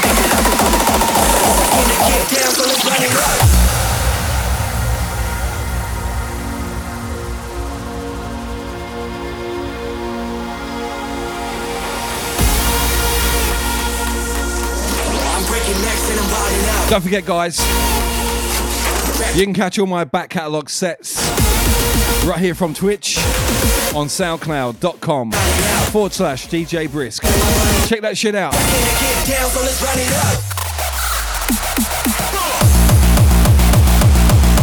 it out. Gonna get down, gonna run it up. I'm breaking necks and I'm wilding out. Don't forget, guys, you can catch all my back catalogue sets right here from Twitch on soundcloud.com forward slash DJ Brisk. Check that shit out. Gonna get down, so let's run it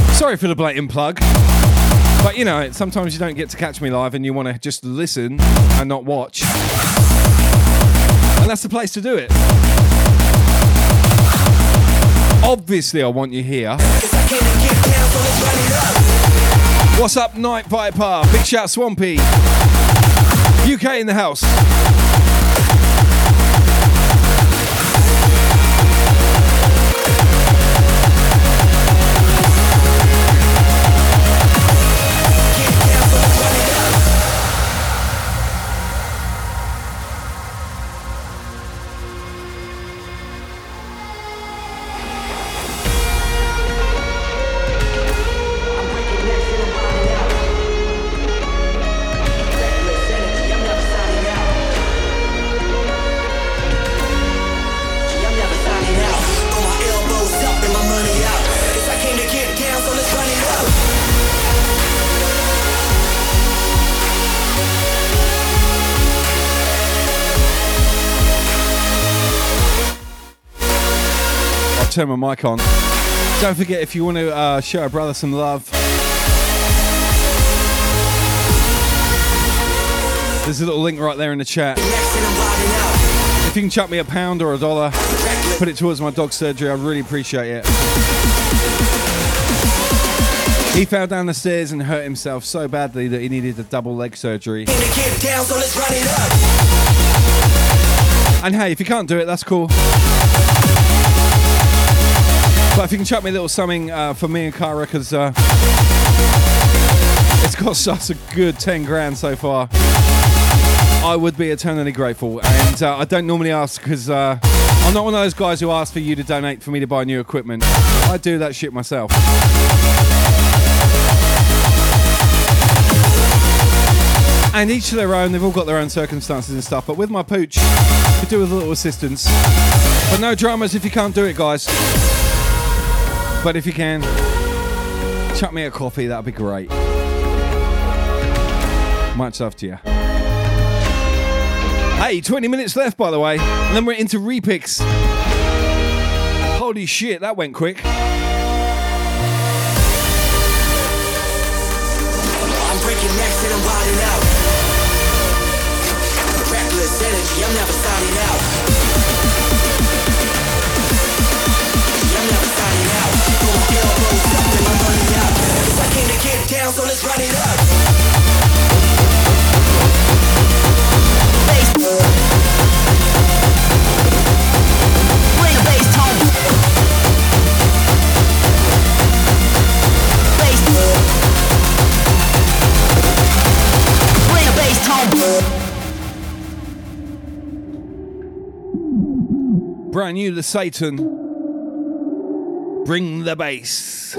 up. Sorry for the blatant plug, but you know, it- sometimes you don't get to catch me live and you want to just listen and not watch. And that's the place to do it. Obviously, I want you here. Cause I came to get down, so let's run it up. What's up, Night Viper? Big shout, Swampy. U K in the house. Get down, so let's run it up. I'm breaking necks and I'm wilding out. Reckless energy, I'm never signing out. Gee, I'm never signing out. Got my elbows up and my money out. If I came to get down, so let's run it up. I'll turn my mic on. Don't forget, if you want to uh, show a brother some love, there's a little link right there in the chat. Necks and I'm wilding out. If you can chuck me a pound or a dollar, Reckless, put it towards my dog surgery, I really appreciate it. He fell down the stairs and hurt himself so badly that he needed a double leg surgery. came to get down, so let's run it up. And hey, if you can't do it, that's cool. But if you can chuck me a little something uh, for me and Kara, because uh, it's cost us a good ten grand so far, I would be eternally grateful. And uh, I don't normally ask because uh, I'm not one of those guys who ask for you to donate for me to buy new equipment. I do that shit myself. And each to their own, they've all got their own circumstances and stuff. But with my pooch, could do with a little assistance. But no dramas if you can't do it, guys. But if you can, chuck me a coffee, that'd be great. Much love to you. Hey, twenty minutes left, by the way. And then we're into Repix. Holy shit, that went quick. I'm breaking necks and I'm wilding out. Reckless energy, I'm never signing out. Gee, I'm never signing out. Got my elbows up and my money out. Cause I came to get down, so let's run it up. Bass. Bring the bass tone. Bass. Bring the bass tone. Brand new to Satan. Bring the bass.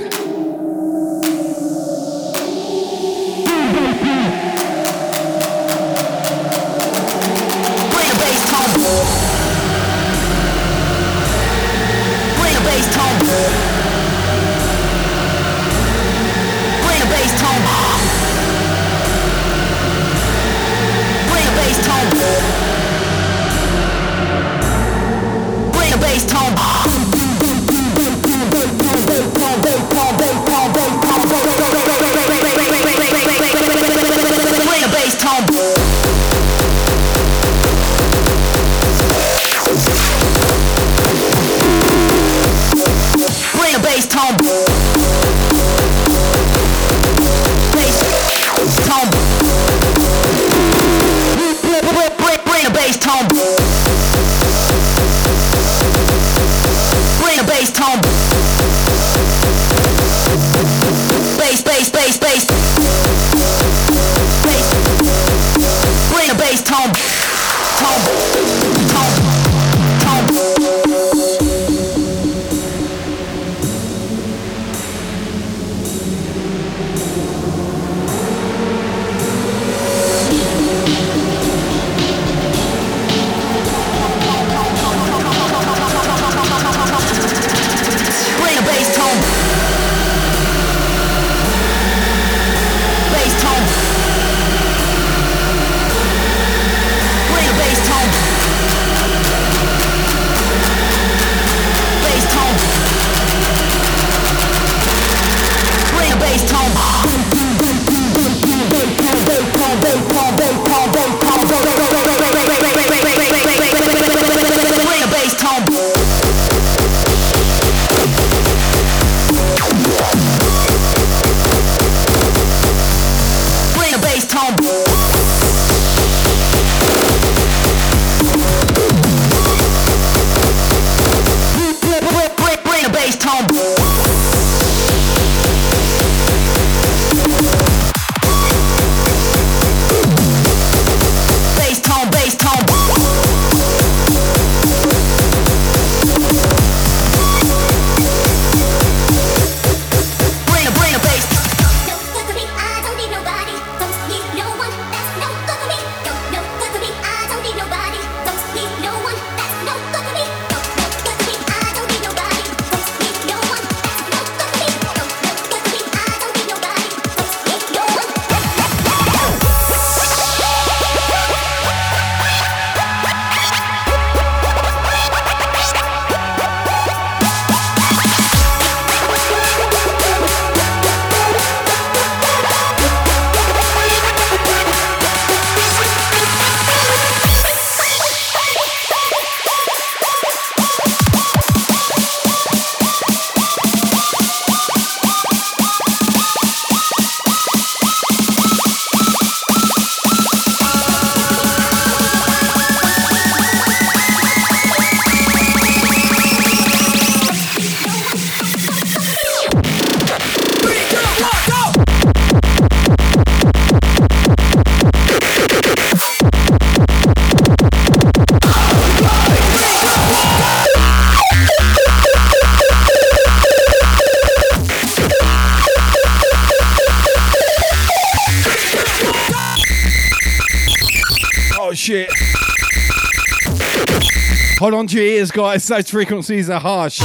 Hold on to your ears, guys. Those frequencies are harsh.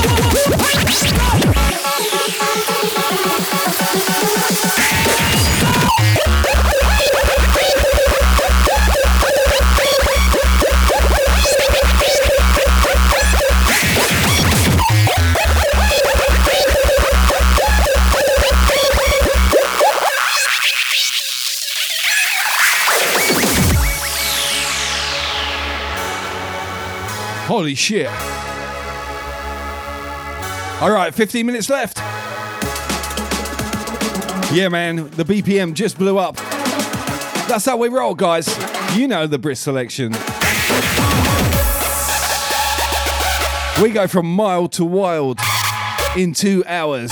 Holy shit. All right, fifteen minutes left. Yeah, man, the B P M just blew up. That's how we roll, guys. You know the Brit selection. We go from mild to wild in two hours.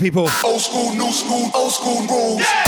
People. Old school, new school, old school rules. Yeah!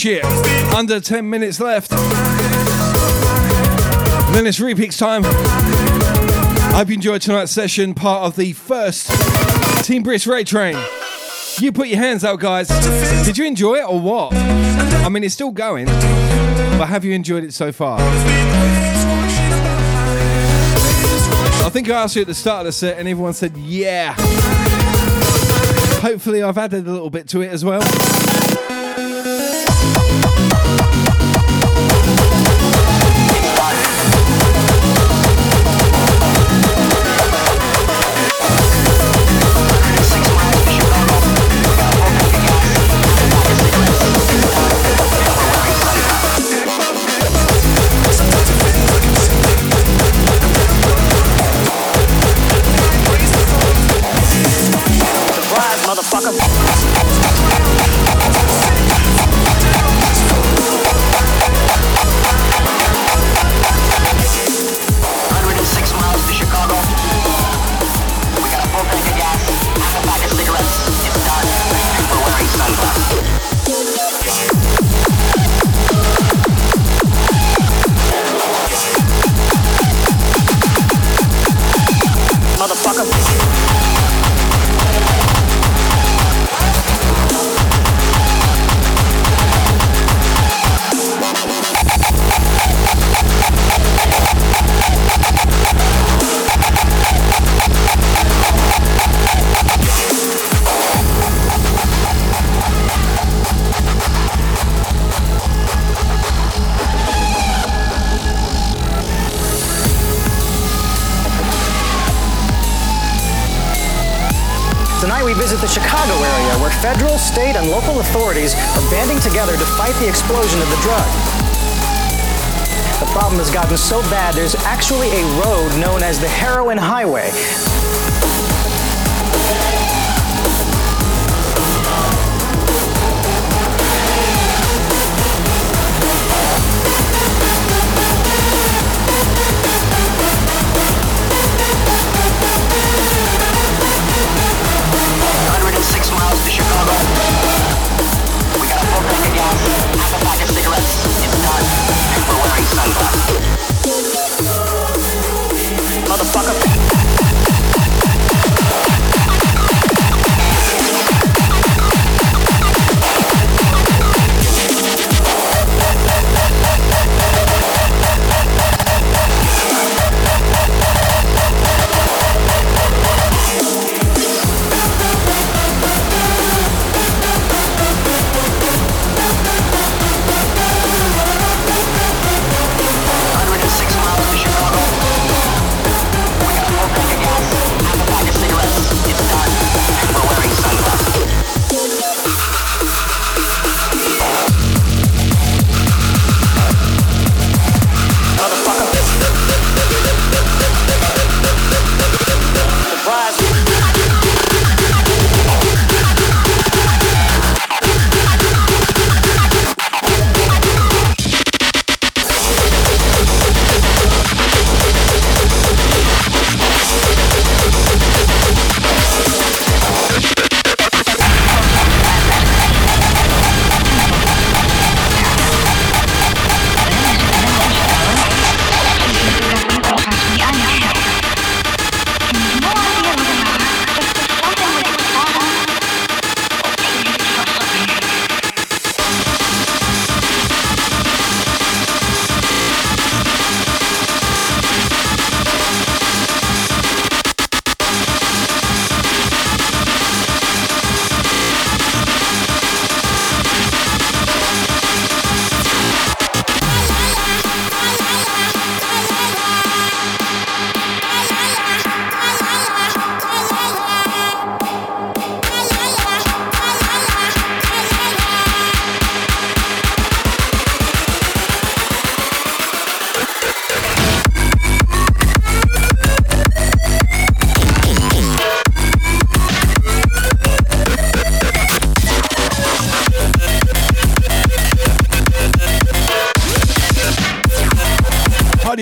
shit. Under ten minutes left. And then it's Repix time. I hope you enjoyed tonight's session, part of the first Team Brisk Raid Train. You put your hands out, guys. Did you enjoy it or what? I mean, it's still going, but have you enjoyed it so far? I think I asked you at the start of the set and everyone said yeah. Hopefully I've added a little bit to it as well. State and local authorities are banding together to fight the explosion of the drug. The problem has gotten so bad there's actually a road known as the Heroin Highway.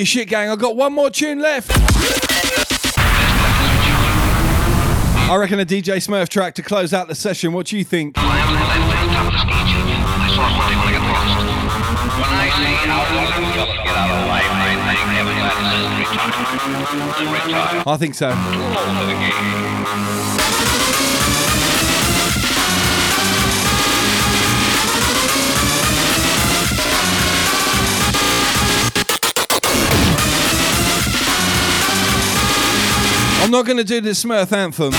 Shit, gang, I got one more tune left. I reckon a D J Smurf track to close out the session. What do you think? When I see how other people get out of life, I think everybody's just retired. I'm retired. I think so. Too old for the game. I'm not going to do this Smurf anthem.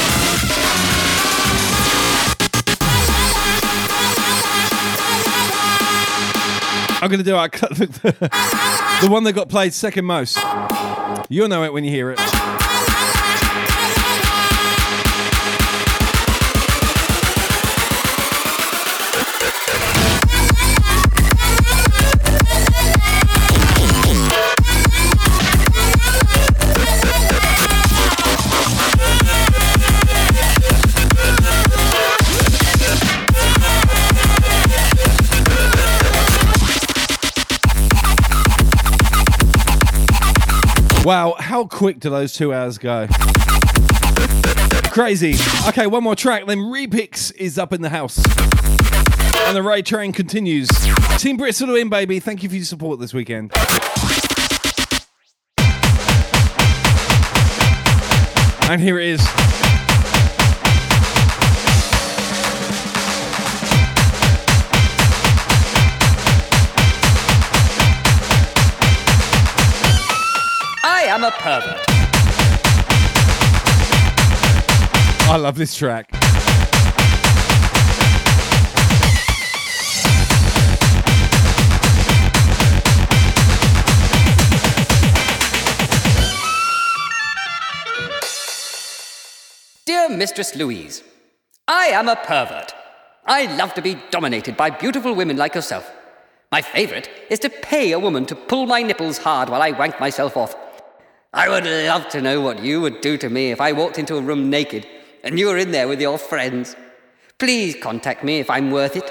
I'm going to do our cut the, the one that got played second most. You'll know it when you hear it. Wow, how quick do those two hours go? Crazy. Okay, one more track, then Repix is up in the house. And the raid train continues. Team Brisk all in, baby. Thank you for your support this weekend. And here it is. I'm a pervert. I love this track. Dear Mistress Louise, I am a pervert. I love to be dominated by beautiful women like yourself. My favourite is to pay a woman to pull my nipples hard while I wank myself off. I would love to know what you would do to me if I walked into a room naked and you were in there with your friends. Please contact me if I'm worth it.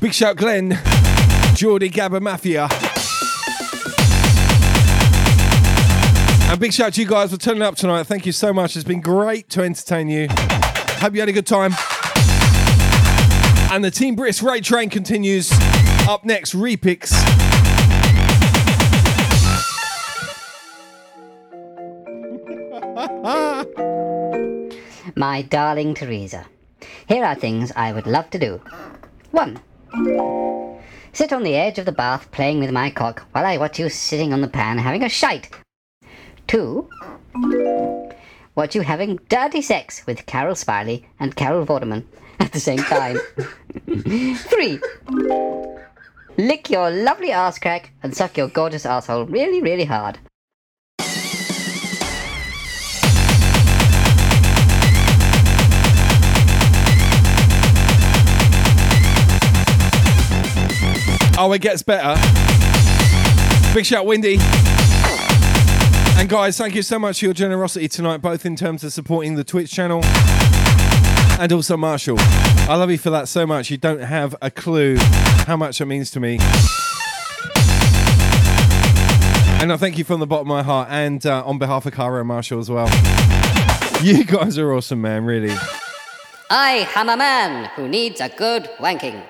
Big shout Glenn, Geordie Gabba Mafia. And big shout out to you guys for turning up tonight. Thank you so much. It's been great to entertain you. Hope you had a good time. And the Team Brisk raid train continues. Up next, Repix. My darling Teresa, here are things I would love to do. One. Sit on the edge of the bath playing with my cock while I watch you sitting on the pan having a shite. Two, watch you having dirty sex with Carol Smiley and Carol Vorderman at the same time. Three, lick your lovely ass crack and suck your gorgeous asshole really, really hard. Oh, it gets better. Big shout, Windy. And guys, thank you so much for your generosity tonight, both in terms of supporting the Twitch channel and also Marshall. I love you for that so much. You don't have a clue how much it means to me. And I thank you from the bottom of my heart and uh, on behalf of Cara and Marshall as well. You guys are awesome, man, really. I am a man who needs a good wanking.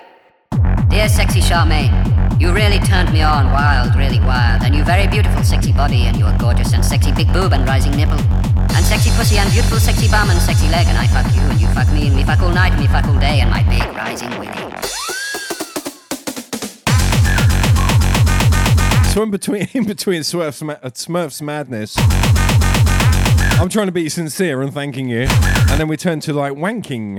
Dear Sexy Charmaine, you really turned me on, wild, really wild, and your very beautiful sexy body, and your gorgeous and sexy big boob and rising nipple, and sexy pussy and beautiful sexy bum and sexy leg, and I fuck you, and you fuck me, and we fuck all night, and we fuck all day, and my big rising wiggle. So in between, in between Smurf's, ma- Smurf's madness, I'm trying to be sincere and thanking you, and then we turn to like wanking.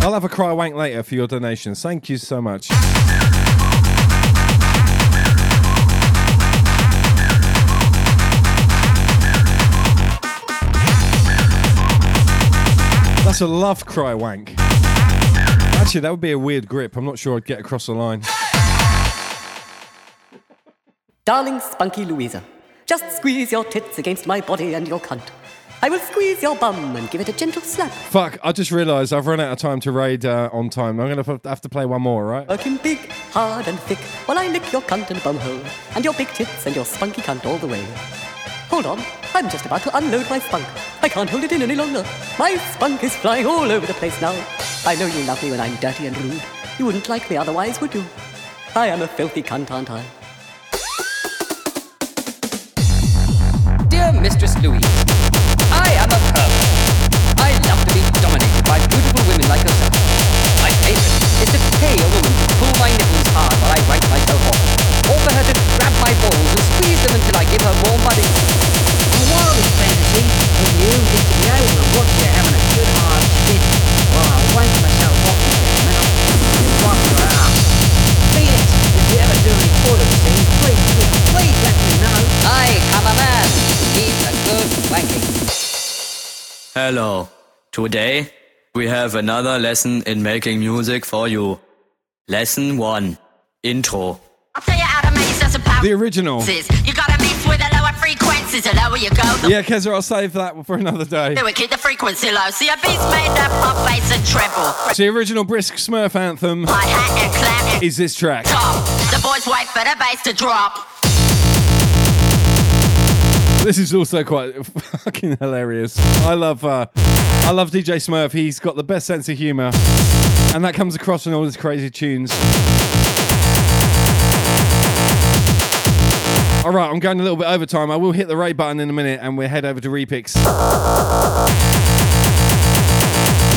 I'll have a cry wank later for your donations. Thank you so much. That's a love cry wank. Actually, that would be a weird grip. I'm not sure I'd get across the line. Darling Spunky Louisa, just squeeze your tits against my body and your cunt. I will squeeze your bum and give it a gentle slap. Fuck, I just realised I've run out of time to raid uh, on time. I'm going to have to play one more, right? Working big, hard and thick, while I lick your cunt and bumhole, and your big tits and your spunky cunt all the way. Hold on, I'm just about to unload my spunk. I can't hold it in any longer. My spunk is flying all over the place now. I know you love me when I'm dirty and rude. You wouldn't like me otherwise, would you? I am a filthy cunt, aren't I? Dear Mistress Louise, I am a perv. I love to be dominated by beautiful women like yourself. My favourite is to pay a woman to pull my nipples hard while I wipe myself off, or for her to grab my balls and squeeze them until I give her more money. The wildest fantasy is you is to be able to watch you having a good hard spit while I wipe myself off with your mouth and you wipe your arm. Phoenix, if you ever do any toilet scenes, please, please, please let me know. I am a man who needs a good wanking. Hello. Today, we have another lesson in making music for you. Lesson one. Intro. I'll tell you how to make sense of power. The original. You gotta mix with the lower frequencies, the lower you go. The yeah, Kezra, I'll save that for another day. Do it, keep the frequency low. See, a beat's made up of bass and treble. The original Brisk Smurf anthem My hat and clam is this track. Top. The boys wait for the bass to drop. This is also quite fucking hilarious. I love uh, I love D J Smurf. He's got the best sense of humour. And that comes across in all his crazy tunes. All right, I'm going a little bit over time. I will hit the raid button in a minute and we'll head over to Repix.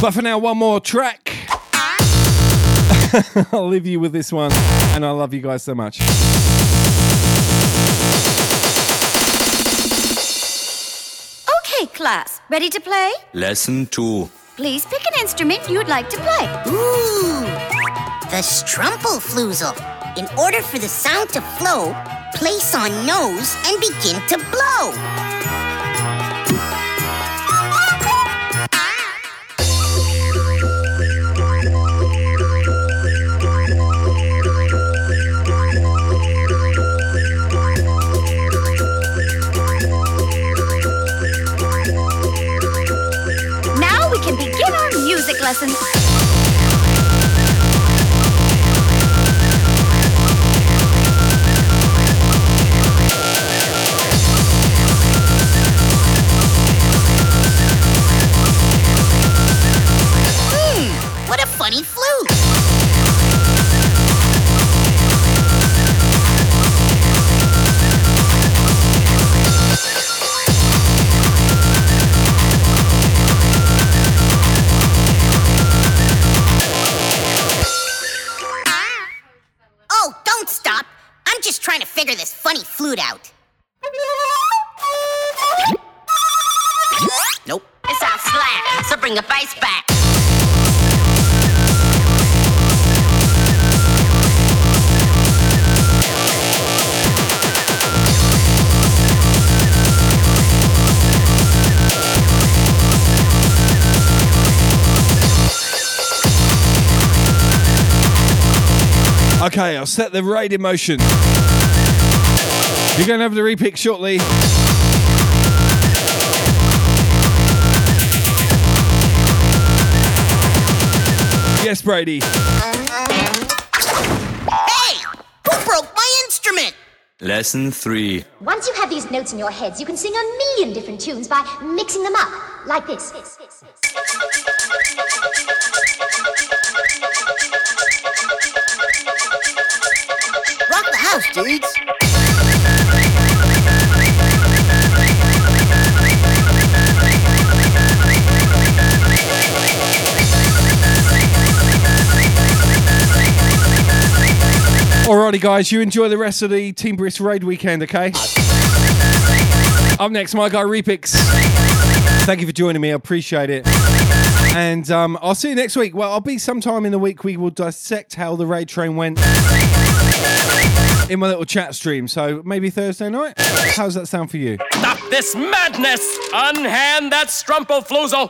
But for now, one more track. I'll leave you with this one. And I love you guys so much. Class, ready to play? Lesson two. Please pick an instrument you'd like to play. Ooh, the Strumpelfloozle. In order for the sound to flow, place on nose and begin to blow. Lesson. Hmm, what a funny flute! Figure this funny flute out. Nope. It's all flat, so bring the bass back. Okay, I'll set the raid in motion. You're going to have the repick shortly. Yes, Brady. Hey! Who broke my instrument? Lesson three. Once you have these notes in your heads, you can sing a million different tunes by mixing them up, like this. this, this, this. Rock the house, dudes. Alrighty guys, you enjoy the rest of the Team Brisk raid weekend, okay? Up next, my guy Repix. Thank you for joining me, I appreciate it. And um, I'll see you next week. Well, I'll be sometime in the week. We will dissect how the raid train went in my little chat stream. So maybe Thursday night? How does that sound for you? Stop this madness! Unhand that Strumpelfloozle!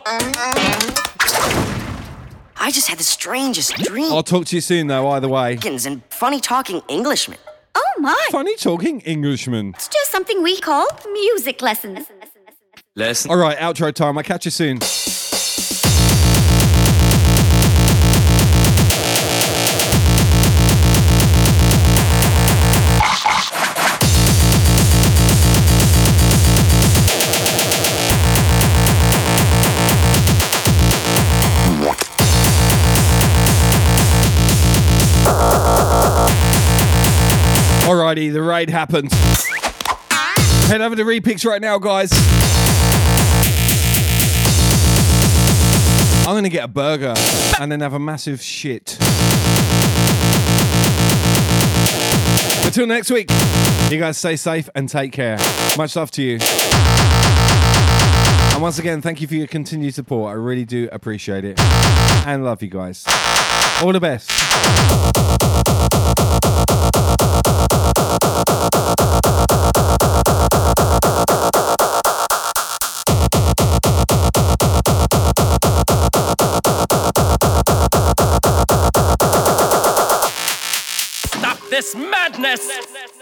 I just had the strangest dream. I'll talk to you soon, though, either way. And funny talking Englishmen. Oh, my. Funny talking Englishmen. It's just something we call music lessons. Listen. All right, outro time. I'll catch you soon. Alrighty, the raid happened. Head over to Repix right now, guys. I'm gonna get a burger and then have a massive shit. Until next week, you guys stay safe and take care. Much love to you. And once again, thank you for your continued support. I really do appreciate it. And love you guys. All the best. Stop this madness! madness.